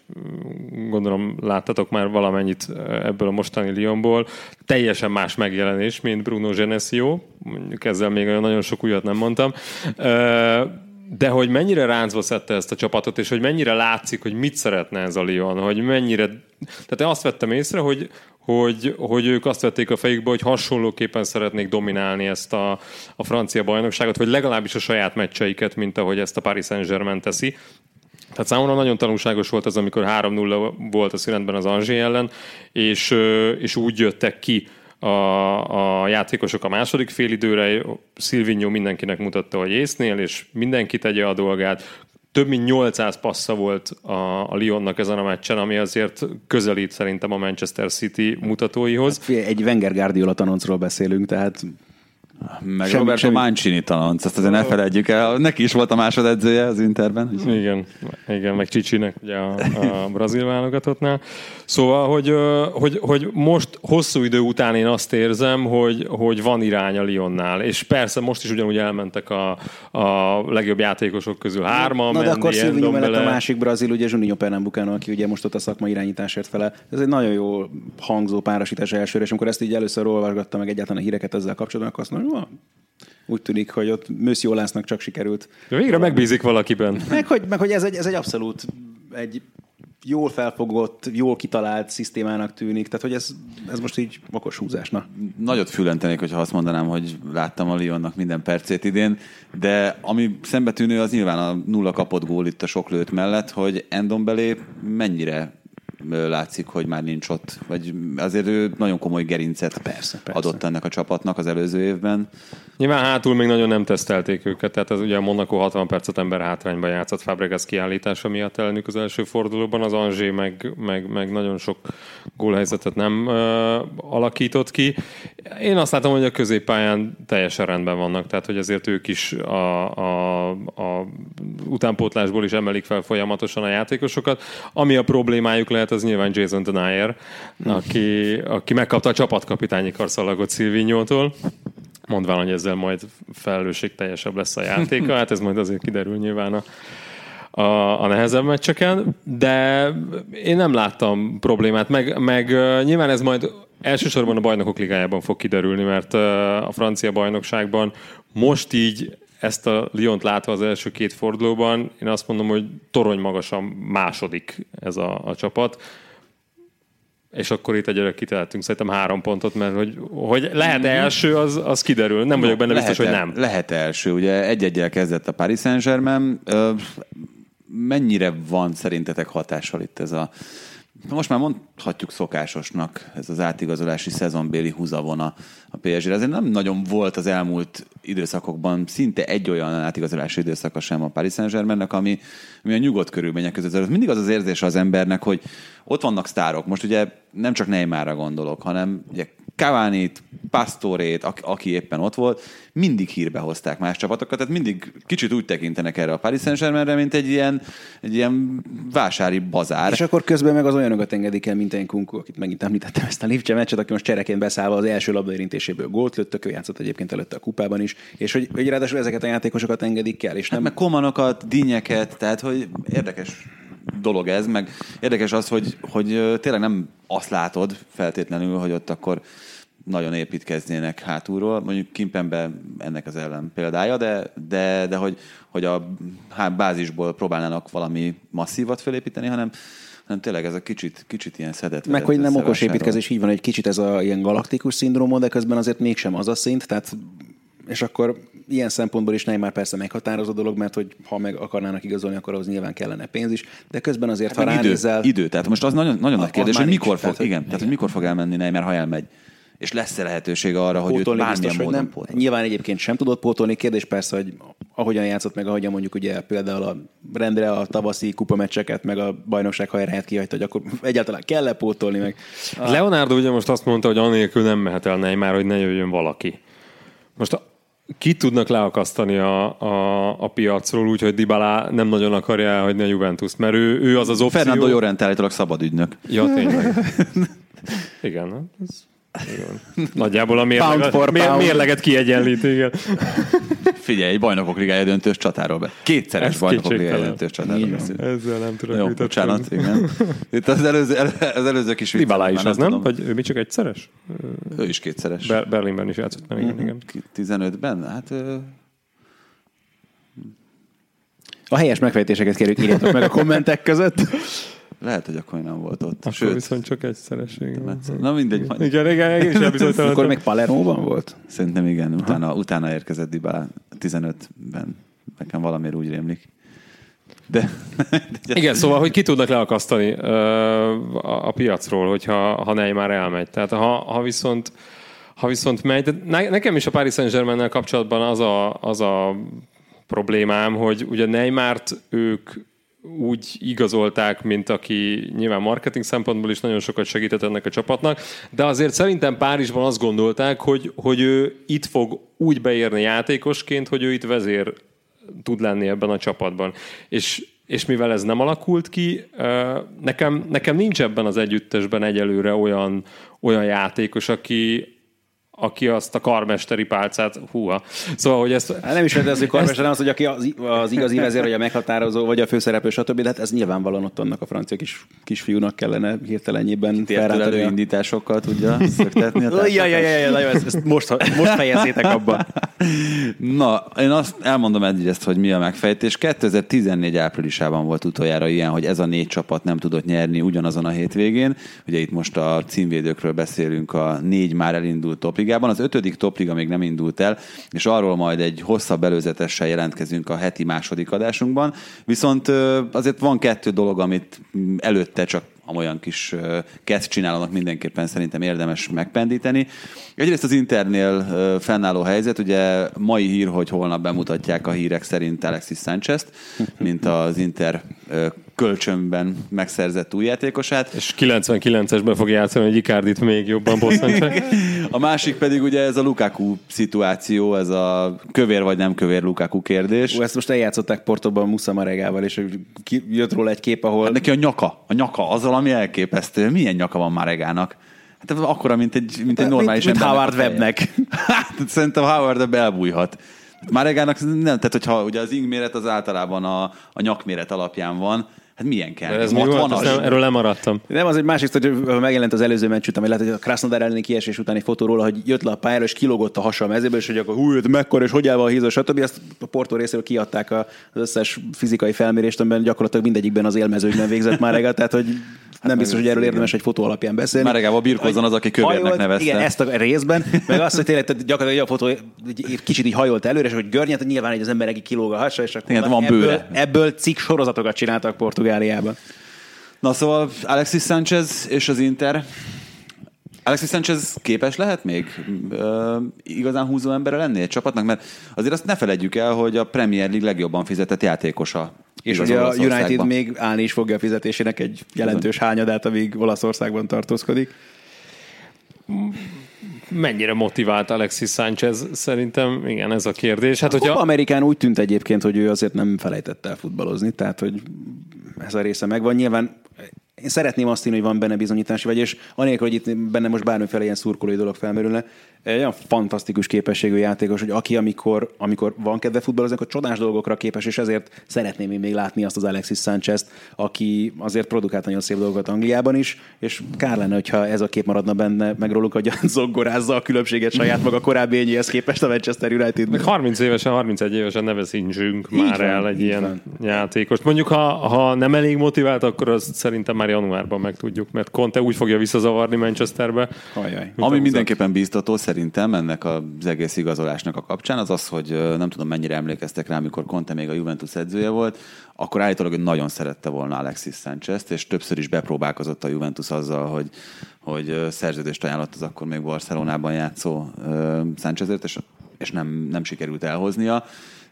gondolom láttatok már valamennyit ebből a mostani Lyonból. Teljesen más megjelenés, mint Bruno Genesio, mondjuk ezzel még nagyon sok újat nem mondtam, de hogy mennyire ráncba szedte ezt a csapatot, és hogy mennyire látszik, hogy mit szeretne ez a Lyon, hogy mennyire... Tehát én azt vettem észre, hogy Hogy, hogy ők azt vették a fejükbe, hogy hasonlóképpen szeretnék dominálni ezt a, a francia bajnokságot, vagy legalábbis a saját meccseiket, mint ahogy ezt a Paris Saint-Germain teszi. Tehát számomra nagyon tanulságos volt az, amikor három nulla volt a szünetben az Angers ellen, és, és úgy jöttek ki a, a játékosok a második félidőre. Silvinho mindenkinek mutatta, hogy észnél, és mindenki tegye a dolgát. Több mint nyolcszáz passza volt a, a Lyonnak ezen a meccsen, ami azért közelít szerintem a Manchester City mutatóihoz. Egy Wenger Guardiola tanoncról beszélünk, tehát... Meg semmi, Roberto semmi. Mancini tanonc, ezt azért ne felejtjük el. Neki is volt a másodedzője az Interben. Igen, igen, meg Csicsinek ugye a, a brazil válogatottnál. Szóval, hogy, hogy, hogy most hosszú idő után én azt érzem, hogy, hogy van irány a Lyonnál. És persze most is ugyanúgy elmentek a, a legjobb játékosok közül hárman. Na, na de akkor Silvinho mellett a másik brazil, ugye Juninho Pernambucano, aki ugye most ott a szakmai irányításért felel. Ez egy nagyon jó hangzó párosítás elsőre, és amikor ezt így először olvasgattam meg egyáltalán a híreket ezzel kapcsolatban, akkor azt mondom, úgy tűnik, hogy ott Mőszi Olásznak csak sikerült. Végre megbízik valakiben. Meg hogy, meg, hogy ez, egy, ez egy abszolút egy jól felfogott, jól kitalált szisztémának tűnik. Tehát, hogy ez, ez most így okos húzásna. Nagyot füllentenék, hogyha azt mondanám, hogy láttam a Lyonnak minden percét idén, de ami szembetűnő, az nyilván a nulla kapott gól itt a sok lőtt mellett, hogy Ndombélé mennyire látszik, hogy már nincs ott. Vagy azért ő nagyon komoly gerincet persze, persze. adott ennek a csapatnak az előző évben. Nyilván hátul még nagyon nem tesztelték őket, tehát ez ugye a Monaco hatvan percet ember hátrányban játszott Fabregas kiállítása miatt ellenük az első fordulóban, az Angers meg, meg, meg nagyon sok gólhelyzetet nem ö, alakított ki. Én azt látom, hogy a középpályán teljesen rendben vannak, tehát hogy azért ők is a, a, a utánpótlásból is emelik fel folyamatosan a játékosokat. Ami a problémájuk lehet, az nyilván Jason Denayer, aki, aki megkapta a csapatkapitányi karszalagot Silvinho-tól, mondván, hogy ezzel majd felelősségteljesebb lesz a játéka. Hát ez majd azért kiderül nyilván a, a, a nehezebb meccseken, de én nem láttam problémát, meg, meg nyilván ez majd elsősorban a Bajnokok Ligájában fog kiderülni, mert a francia bajnokságban most így ezt a Lyont látva az első két fordulóban, én azt mondom, hogy torony magasan második ez a, a csapat. És akkor itt egyre kitehetünk szerintem három pontot, mert hogy, hogy lehet első, az, az kiderül. Nem vagyok benne lehet biztos, el, hogy nem. Lehet első. Ugye egy-egyel kezdett a Paris Saint-Germain. Mennyire van szerintetek hatással itt ez a... Most már mondhatjuk szokásosnak ez az átigazolási szezonbéli húzavona a pé es gé-re. Azért nem nagyon volt az elmúlt időszakokban szinte egy olyan átigazolási időszaka sem a Paris Saint-Germainnek, ami, ami a nyugodt körülmények között. Mindig az az érzése az embernek, hogy ott vannak sztárok. Most ugye nem csak Neymarra gondolok, hanem ugye Cavani-t, Pastore-t, aki éppen ott volt, mindig hírbe hozták más csapatokat, tehát mindig kicsit úgy tekintenek erre a Paris Saint-Germainre, mint egy ilyen, egy ilyen vásári bazár. És akkor közben meg az olyanokat engedik el, mint Nkunku, akit megint említettem ezt a Lipcse meccset, aki most csereként beszállva az első labdaérintéséből gólt lőtt, ő játszott egyébként előtte a kupában is, és hogy, hogy ráadásul ezeket a játékosokat engedik el. És nem... hát meg Komanokat, Dinnyeket, tehát hogy érdekes dolog ez, meg érdekes az, hogy, hogy tényleg nem azt látod feltétlenül, hogy ott akkor nagyon építkeznének hátulról, mondjuk Kimpemben ennek az ellen példája, de, de, de hogy, hogy a bázisból próbálnának valami masszívat felépíteni, hanem, hanem tényleg ez a kicsit, kicsit ilyen szedett. Meg hogy nem okos építkezés, így van, egy kicsit ez a ilyen galaktikus szindróma, de közben azért mégsem az a szint, tehát és akkor ilyen szempontból is nem már persze meghatározó dolog, mert hogy ha meg akarnának igazolni, akkor ahhoz nyilván kellene pénz is, de közben azért, hát ha ránézel... Idő, idő, tehát most az nagyon, nagyon nagy kérdés, hogy mikor, fog, igen, igen. Tehát, hogy mikor fog elmenni Neymar, ha elmegy. És lesz-e lehetőség arra, hogy őt bármilyen módon pótolni? Nyilván egyébként sem tudott pótolni, kérdés persze, hogy ahogyan játszott meg, ahogyan mondjuk ugye például a rendre a tavaszi kupameccseket, meg a bajnokság hajráját kihagyta, hogy akkor egyáltalán kell-e pótolni meg. A... Leonardo ugye most azt mondta, hogy anélkül nem mehet el Neymar, hogy ne jöjjön valaki. Most a... ki tudnak leakasztani a, a, a piacról, úgyhogy Dybala nem nagyon akarja elhagyni a Juventust, mert ő, ő az az opció. Fernando Llorente állítólag szabad ügynök. Ja, tényleg. Igen, ez... Igen. Nagyjából a mérleg, mér, mérleget kiegyenlít, igen. Figyelj, bajnokok ligája döntős csatáról be. Kétszeres ez bajnokok ligája döntős csatáról beszél. Ezzel nem tudok Jó, bocsánat, igen. Itt az előző, az előző kis viccet. Dybala is az, nem? Vagy ő mi csak egyszeres? Ő is kétszeres. Ber- Berlinben is játszott meg, igen, igen. tizenötben? Hát... A helyes megfejtéseket kérjük, írjátok meg a kommentek között. Lehet, hogy akkor nem volt ott. Akkor Sőt, viszont csak egyszeres. Na mindegy. Igen, igen, igen. Akkor még Palermóban volt? Szerintem igen. Utána, utána érkezett Dybala tizenötben. Nekem valamiért úgy rémlik. De, de igen, szóval, hogy ki tudnak leakasztani uh, a, a piacról, hogyha ha Neymar elmegy. Tehát ha, ha viszont ha viszont megy. Ne, nekem is a Paris Saint-Germain-nel kapcsolatban az a, az a problémám, hogy ugye Neymart ők úgy igazolták, mint aki nyilván marketing szempontból is nagyon sokat segített ennek a csapatnak, de azért szerintem Párizsban azt gondolták, hogy, hogy ő itt fog úgy beérni játékosként, hogy ő itt vezér tud lenni ebben a csapatban. És, és mivel ez nem alakult ki, nekem, nekem nincs ebben az együttesben egyelőre olyan, olyan játékos, aki aki azt a karmesteri pálcát, húha. Szóval, hogy ezt... Hát nem is lehet ez, hogy karmester, nem az, hogy aki az, az igazi vezér, vagy a meghatározó, vagy a főszereplő, stb. De hát ez nyilvánvalóan ott annak a francia kis, kisfiúnak kellene hirtelenjében felrátadni. Indításokkal tudja szöktetni a társadalmat. Most fejezzétek abban. Na, én azt elmondom eddig ezt, hogy mi a megfejtés. kétezer-tizennégy áprilisában volt utoljára ilyen, hogy ez a négy csapat nem tudott nyerni ugyanazon a hétvégén. Ugye itt most a címvédőkről beszélünk, a négy már elindult topik. Az ötödik topliga még nem indult el, és arról majd egy hosszabb előzetessel jelentkezünk a heti második adásunkban. Viszont azért van kettő dolog, amit előtte csak amolyan kis kezd csinálnak mindenképpen szerintem érdemes megpendíteni. Egyrészt az Internél fennálló helyzet, ugye mai hír, hogy holnap bemutatják a hírek szerint Alexis Sánchez-t, mint az Inter kölcsönben megszerzett új játékosát. És kilencvenkilencesben fog játszani, hogy Icardit még jobban bosszantja. A másik pedig ugye ez a Lukaku szituáció, ez a kövér vagy nem kövér Lukaku kérdés. Ó, ezt most eljátszották Portóban Musamaregával, és jött róla egy kép, ahol... Hát neki a nyaka, a nyaka, az valami elképesztő. Milyen nyaka van Maregának? Hát akkora, mint egy, mint egy normális mint, mint ember. Howard Webbnek. Hát szerintem Howard Webb elbújhat. Maregának nem, tehát hogyha ugye az ingméret az általában a, a nyakméret alapján van, hát milyen kell? Ez mi volt? Nem, erről lemaradtam. Nem, az egy másik, hogy megjelent az előző meccs után, hogy lehet, a Krasnodar elleni kiesés utáni fotó róla, hogy jött le a pályára, és kilógott a hasa a mezőből, és hogy akkor hú, mekkora, és hogy el van a híza, stb. Ezt a Porto részéről kiadták az összes fizikai felmérést, amiben gyakorlatilag mindegyikben az élmezőnyben végzett Marega, tehát hogy nem biztos, hogy erről érdemes egy fotó alapján beszélni. Maregával birkózzon az, aki kövérnek nevezte. Igen, ezt a részben, meg azt, hogy tényleg gyakorlatilag a fotó egy kicsit így hajolt előre, és hogy görnyed, nyilván egy az ember egy kilóg a hasa, és akkor van ebből, ebből cikk sorozatokat csináltak Porto. Gáliában. Na szóval Alexis Sánchez és az Inter. Alexis Sánchez képes lehet még Ö, igazán húzó embere lenni egy csapatnak? Mert azért azt ne felejtjük el, hogy a Premier League legjobban fizetett játékosa. És ugye a United még állni is fogja a fizetésének egy jelentős hányadát, amíg Olaszországban tartózkodik. Mennyire motivált Alexis Sánchez? Szerintem igen, ez a kérdés. Hát, a hogyha... Amerikán úgy tűnt egyébként, hogy ő azért nem felejtett el futballozni, tehát hogy ez a része megvan. Nyilván én szeretném azt hinni, hogy van benne bizonyítási, vagy és anélkül, hogy itt benne most bármiféle ilyen szurkolói dolog felmerülne, egy olyan fantasztikus képességű játékos, hogy aki, amikor, amikor van kedve futballozni, akkor csodás dolgokra képes, és ezért szeretném én még látni azt az Alexis Sánchez-t, aki azért produkált nagyon szép dolgokat Angliában is, és kár lenne, hogyha ez a kép maradna benne, meg róluk, hogy zoggorázza a különbséget saját maga korábbi ényéhez képest a Manchester United-ben. harminc évesen, harmincegy évesen ne veszítsünk már van, el egy ilyen van. játékost. Mondjuk, ha, ha nem elég motivált, akkor azt szerintem már januárban megtudjuk, mert Conte úgy fogja visszazavarni Manchesterbe. Ajaj. Ami mindenképpen biztató szerintem ennek az egész igazolásnak a kapcsán, az az, hogy nem tudom mennyire emlékeztek rá, amikor Conte még a Juventus edzője volt, akkor állítólag nagyon szerette volna Alexis Sánchez-t, és többször is bepróbálkozott a Juventus azzal, hogy, hogy szerződést ajánlott az akkor még Barcelonában játszó Sánchezért, és, és nem, nem sikerült elhoznia.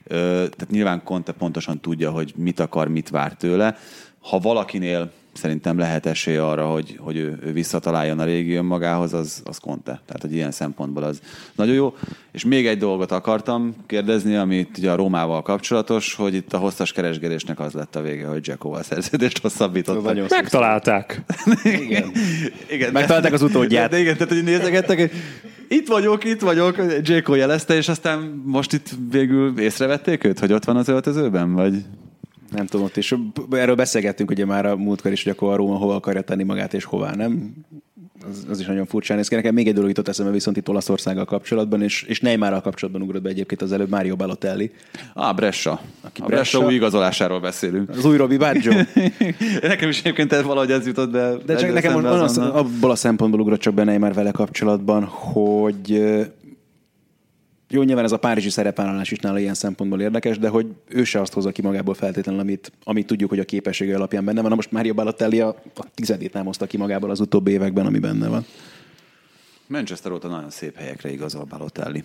Tehát nyilván Conte pontosan tudja, hogy mit akar, mit vár tőle. Ha valakinél szerintem lehet esély arra, hogy, hogy ő, ő visszataláljon a régi önmagához, az, az Conte. Tehát, hogy ilyen szempontból az nagyon jó. És még egy dolgot akartam kérdezni, amit ugye a Rómával kapcsolatos, hogy itt a hosszas keresgélésnek az lett a vége, hogy Dzekóval szerződést hosszabbítottak. Megtalálták. Igen. Igen. Megtalálták az utódját. Igen, tehát, hogy nézegettek, hogy itt vagyok, itt vagyok, Dzeko jelezte, és aztán most itt végül észrevették őt, hogy ott van az öltözőben, vagy... Nem tudom, ott is. Erről beszélgettünk ugye már a múltkor is, hogy akkor a Róma hova akarja tenni magát, és hová nem. Az, az is nagyon furcsán néz ki. Nekem még egy dolog jutott eszembe viszont itt Olaszországgal kapcsolatban, és, és Neymarral kapcsolatban ugrott be egyébként az előbb Mario Balotelli. Á, Brescia. Aki a Brescia új igazolásáról beszélünk. Az új Robi Baggio. Nekem is egyébként ez valahogy ez jutott be. De csak nekem on, az on, abból a szempontból ugrott csak be Neymar vele kapcsolatban, hogy... Jó, nyilván ez a párizsi szerepvállalás is nála ilyen szempontból érdekes, de hogy ő se azt hozza ki magából feltétlenül, amit, amit tudjuk, hogy a képessége alapján benne van. Na most Mario Balotelli a, a tizedét nem hozta ki magából az utóbbi években, ami benne van. Manchester óta nagyon szép helyekre igazol Balotelli.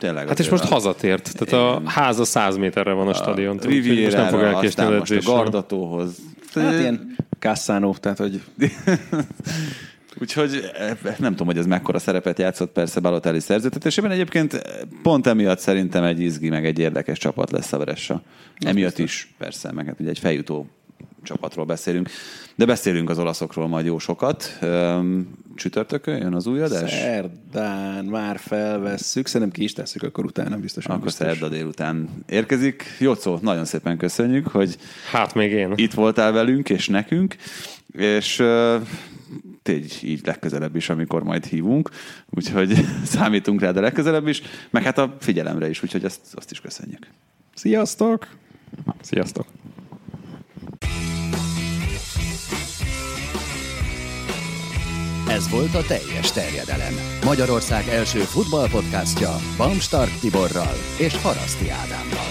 Hát, hát és most a... hazatért. Tehát a háza száz méterre van a stadion. Riviera, nem fog elkésni az edzésre. Most a Gardatóhoz. Hát ilyen Cassano, tehát hogy... Úgyhogy nem tudom, hogy ez mekkora szerepet játszott persze Balotelli szerződtetésében. Egyébként pont emiatt szerintem egy izgi, meg egy érdekes csapat lesz a Brescia. Emiatt is, persze, meg hát ugye egy feljutó csapatról beszélünk. De beszélünk az olaszokról majd jó sokat. Csütörtökön jön az új adás? Szerdán már felvesszük, szerintem ki is tesszük, akkor utána biztosan. Akkor biztos. Szerda délután érkezik. Jócó, nagyon szépen köszönjük, hogy hát még én. Itt voltál velünk és nekünk, és... Így, így legközelebb is, amikor majd hívunk. Úgyhogy számítunk rá, de legközelebb is. Meg hát a figyelemre is, úgyhogy azt, azt is köszönjük. Sziasztok! Sziasztok! Ez volt a Teljes Terjedelem. Magyarország első futballpodcastja Bamstark Tiborral és Haraszti Ádámmal.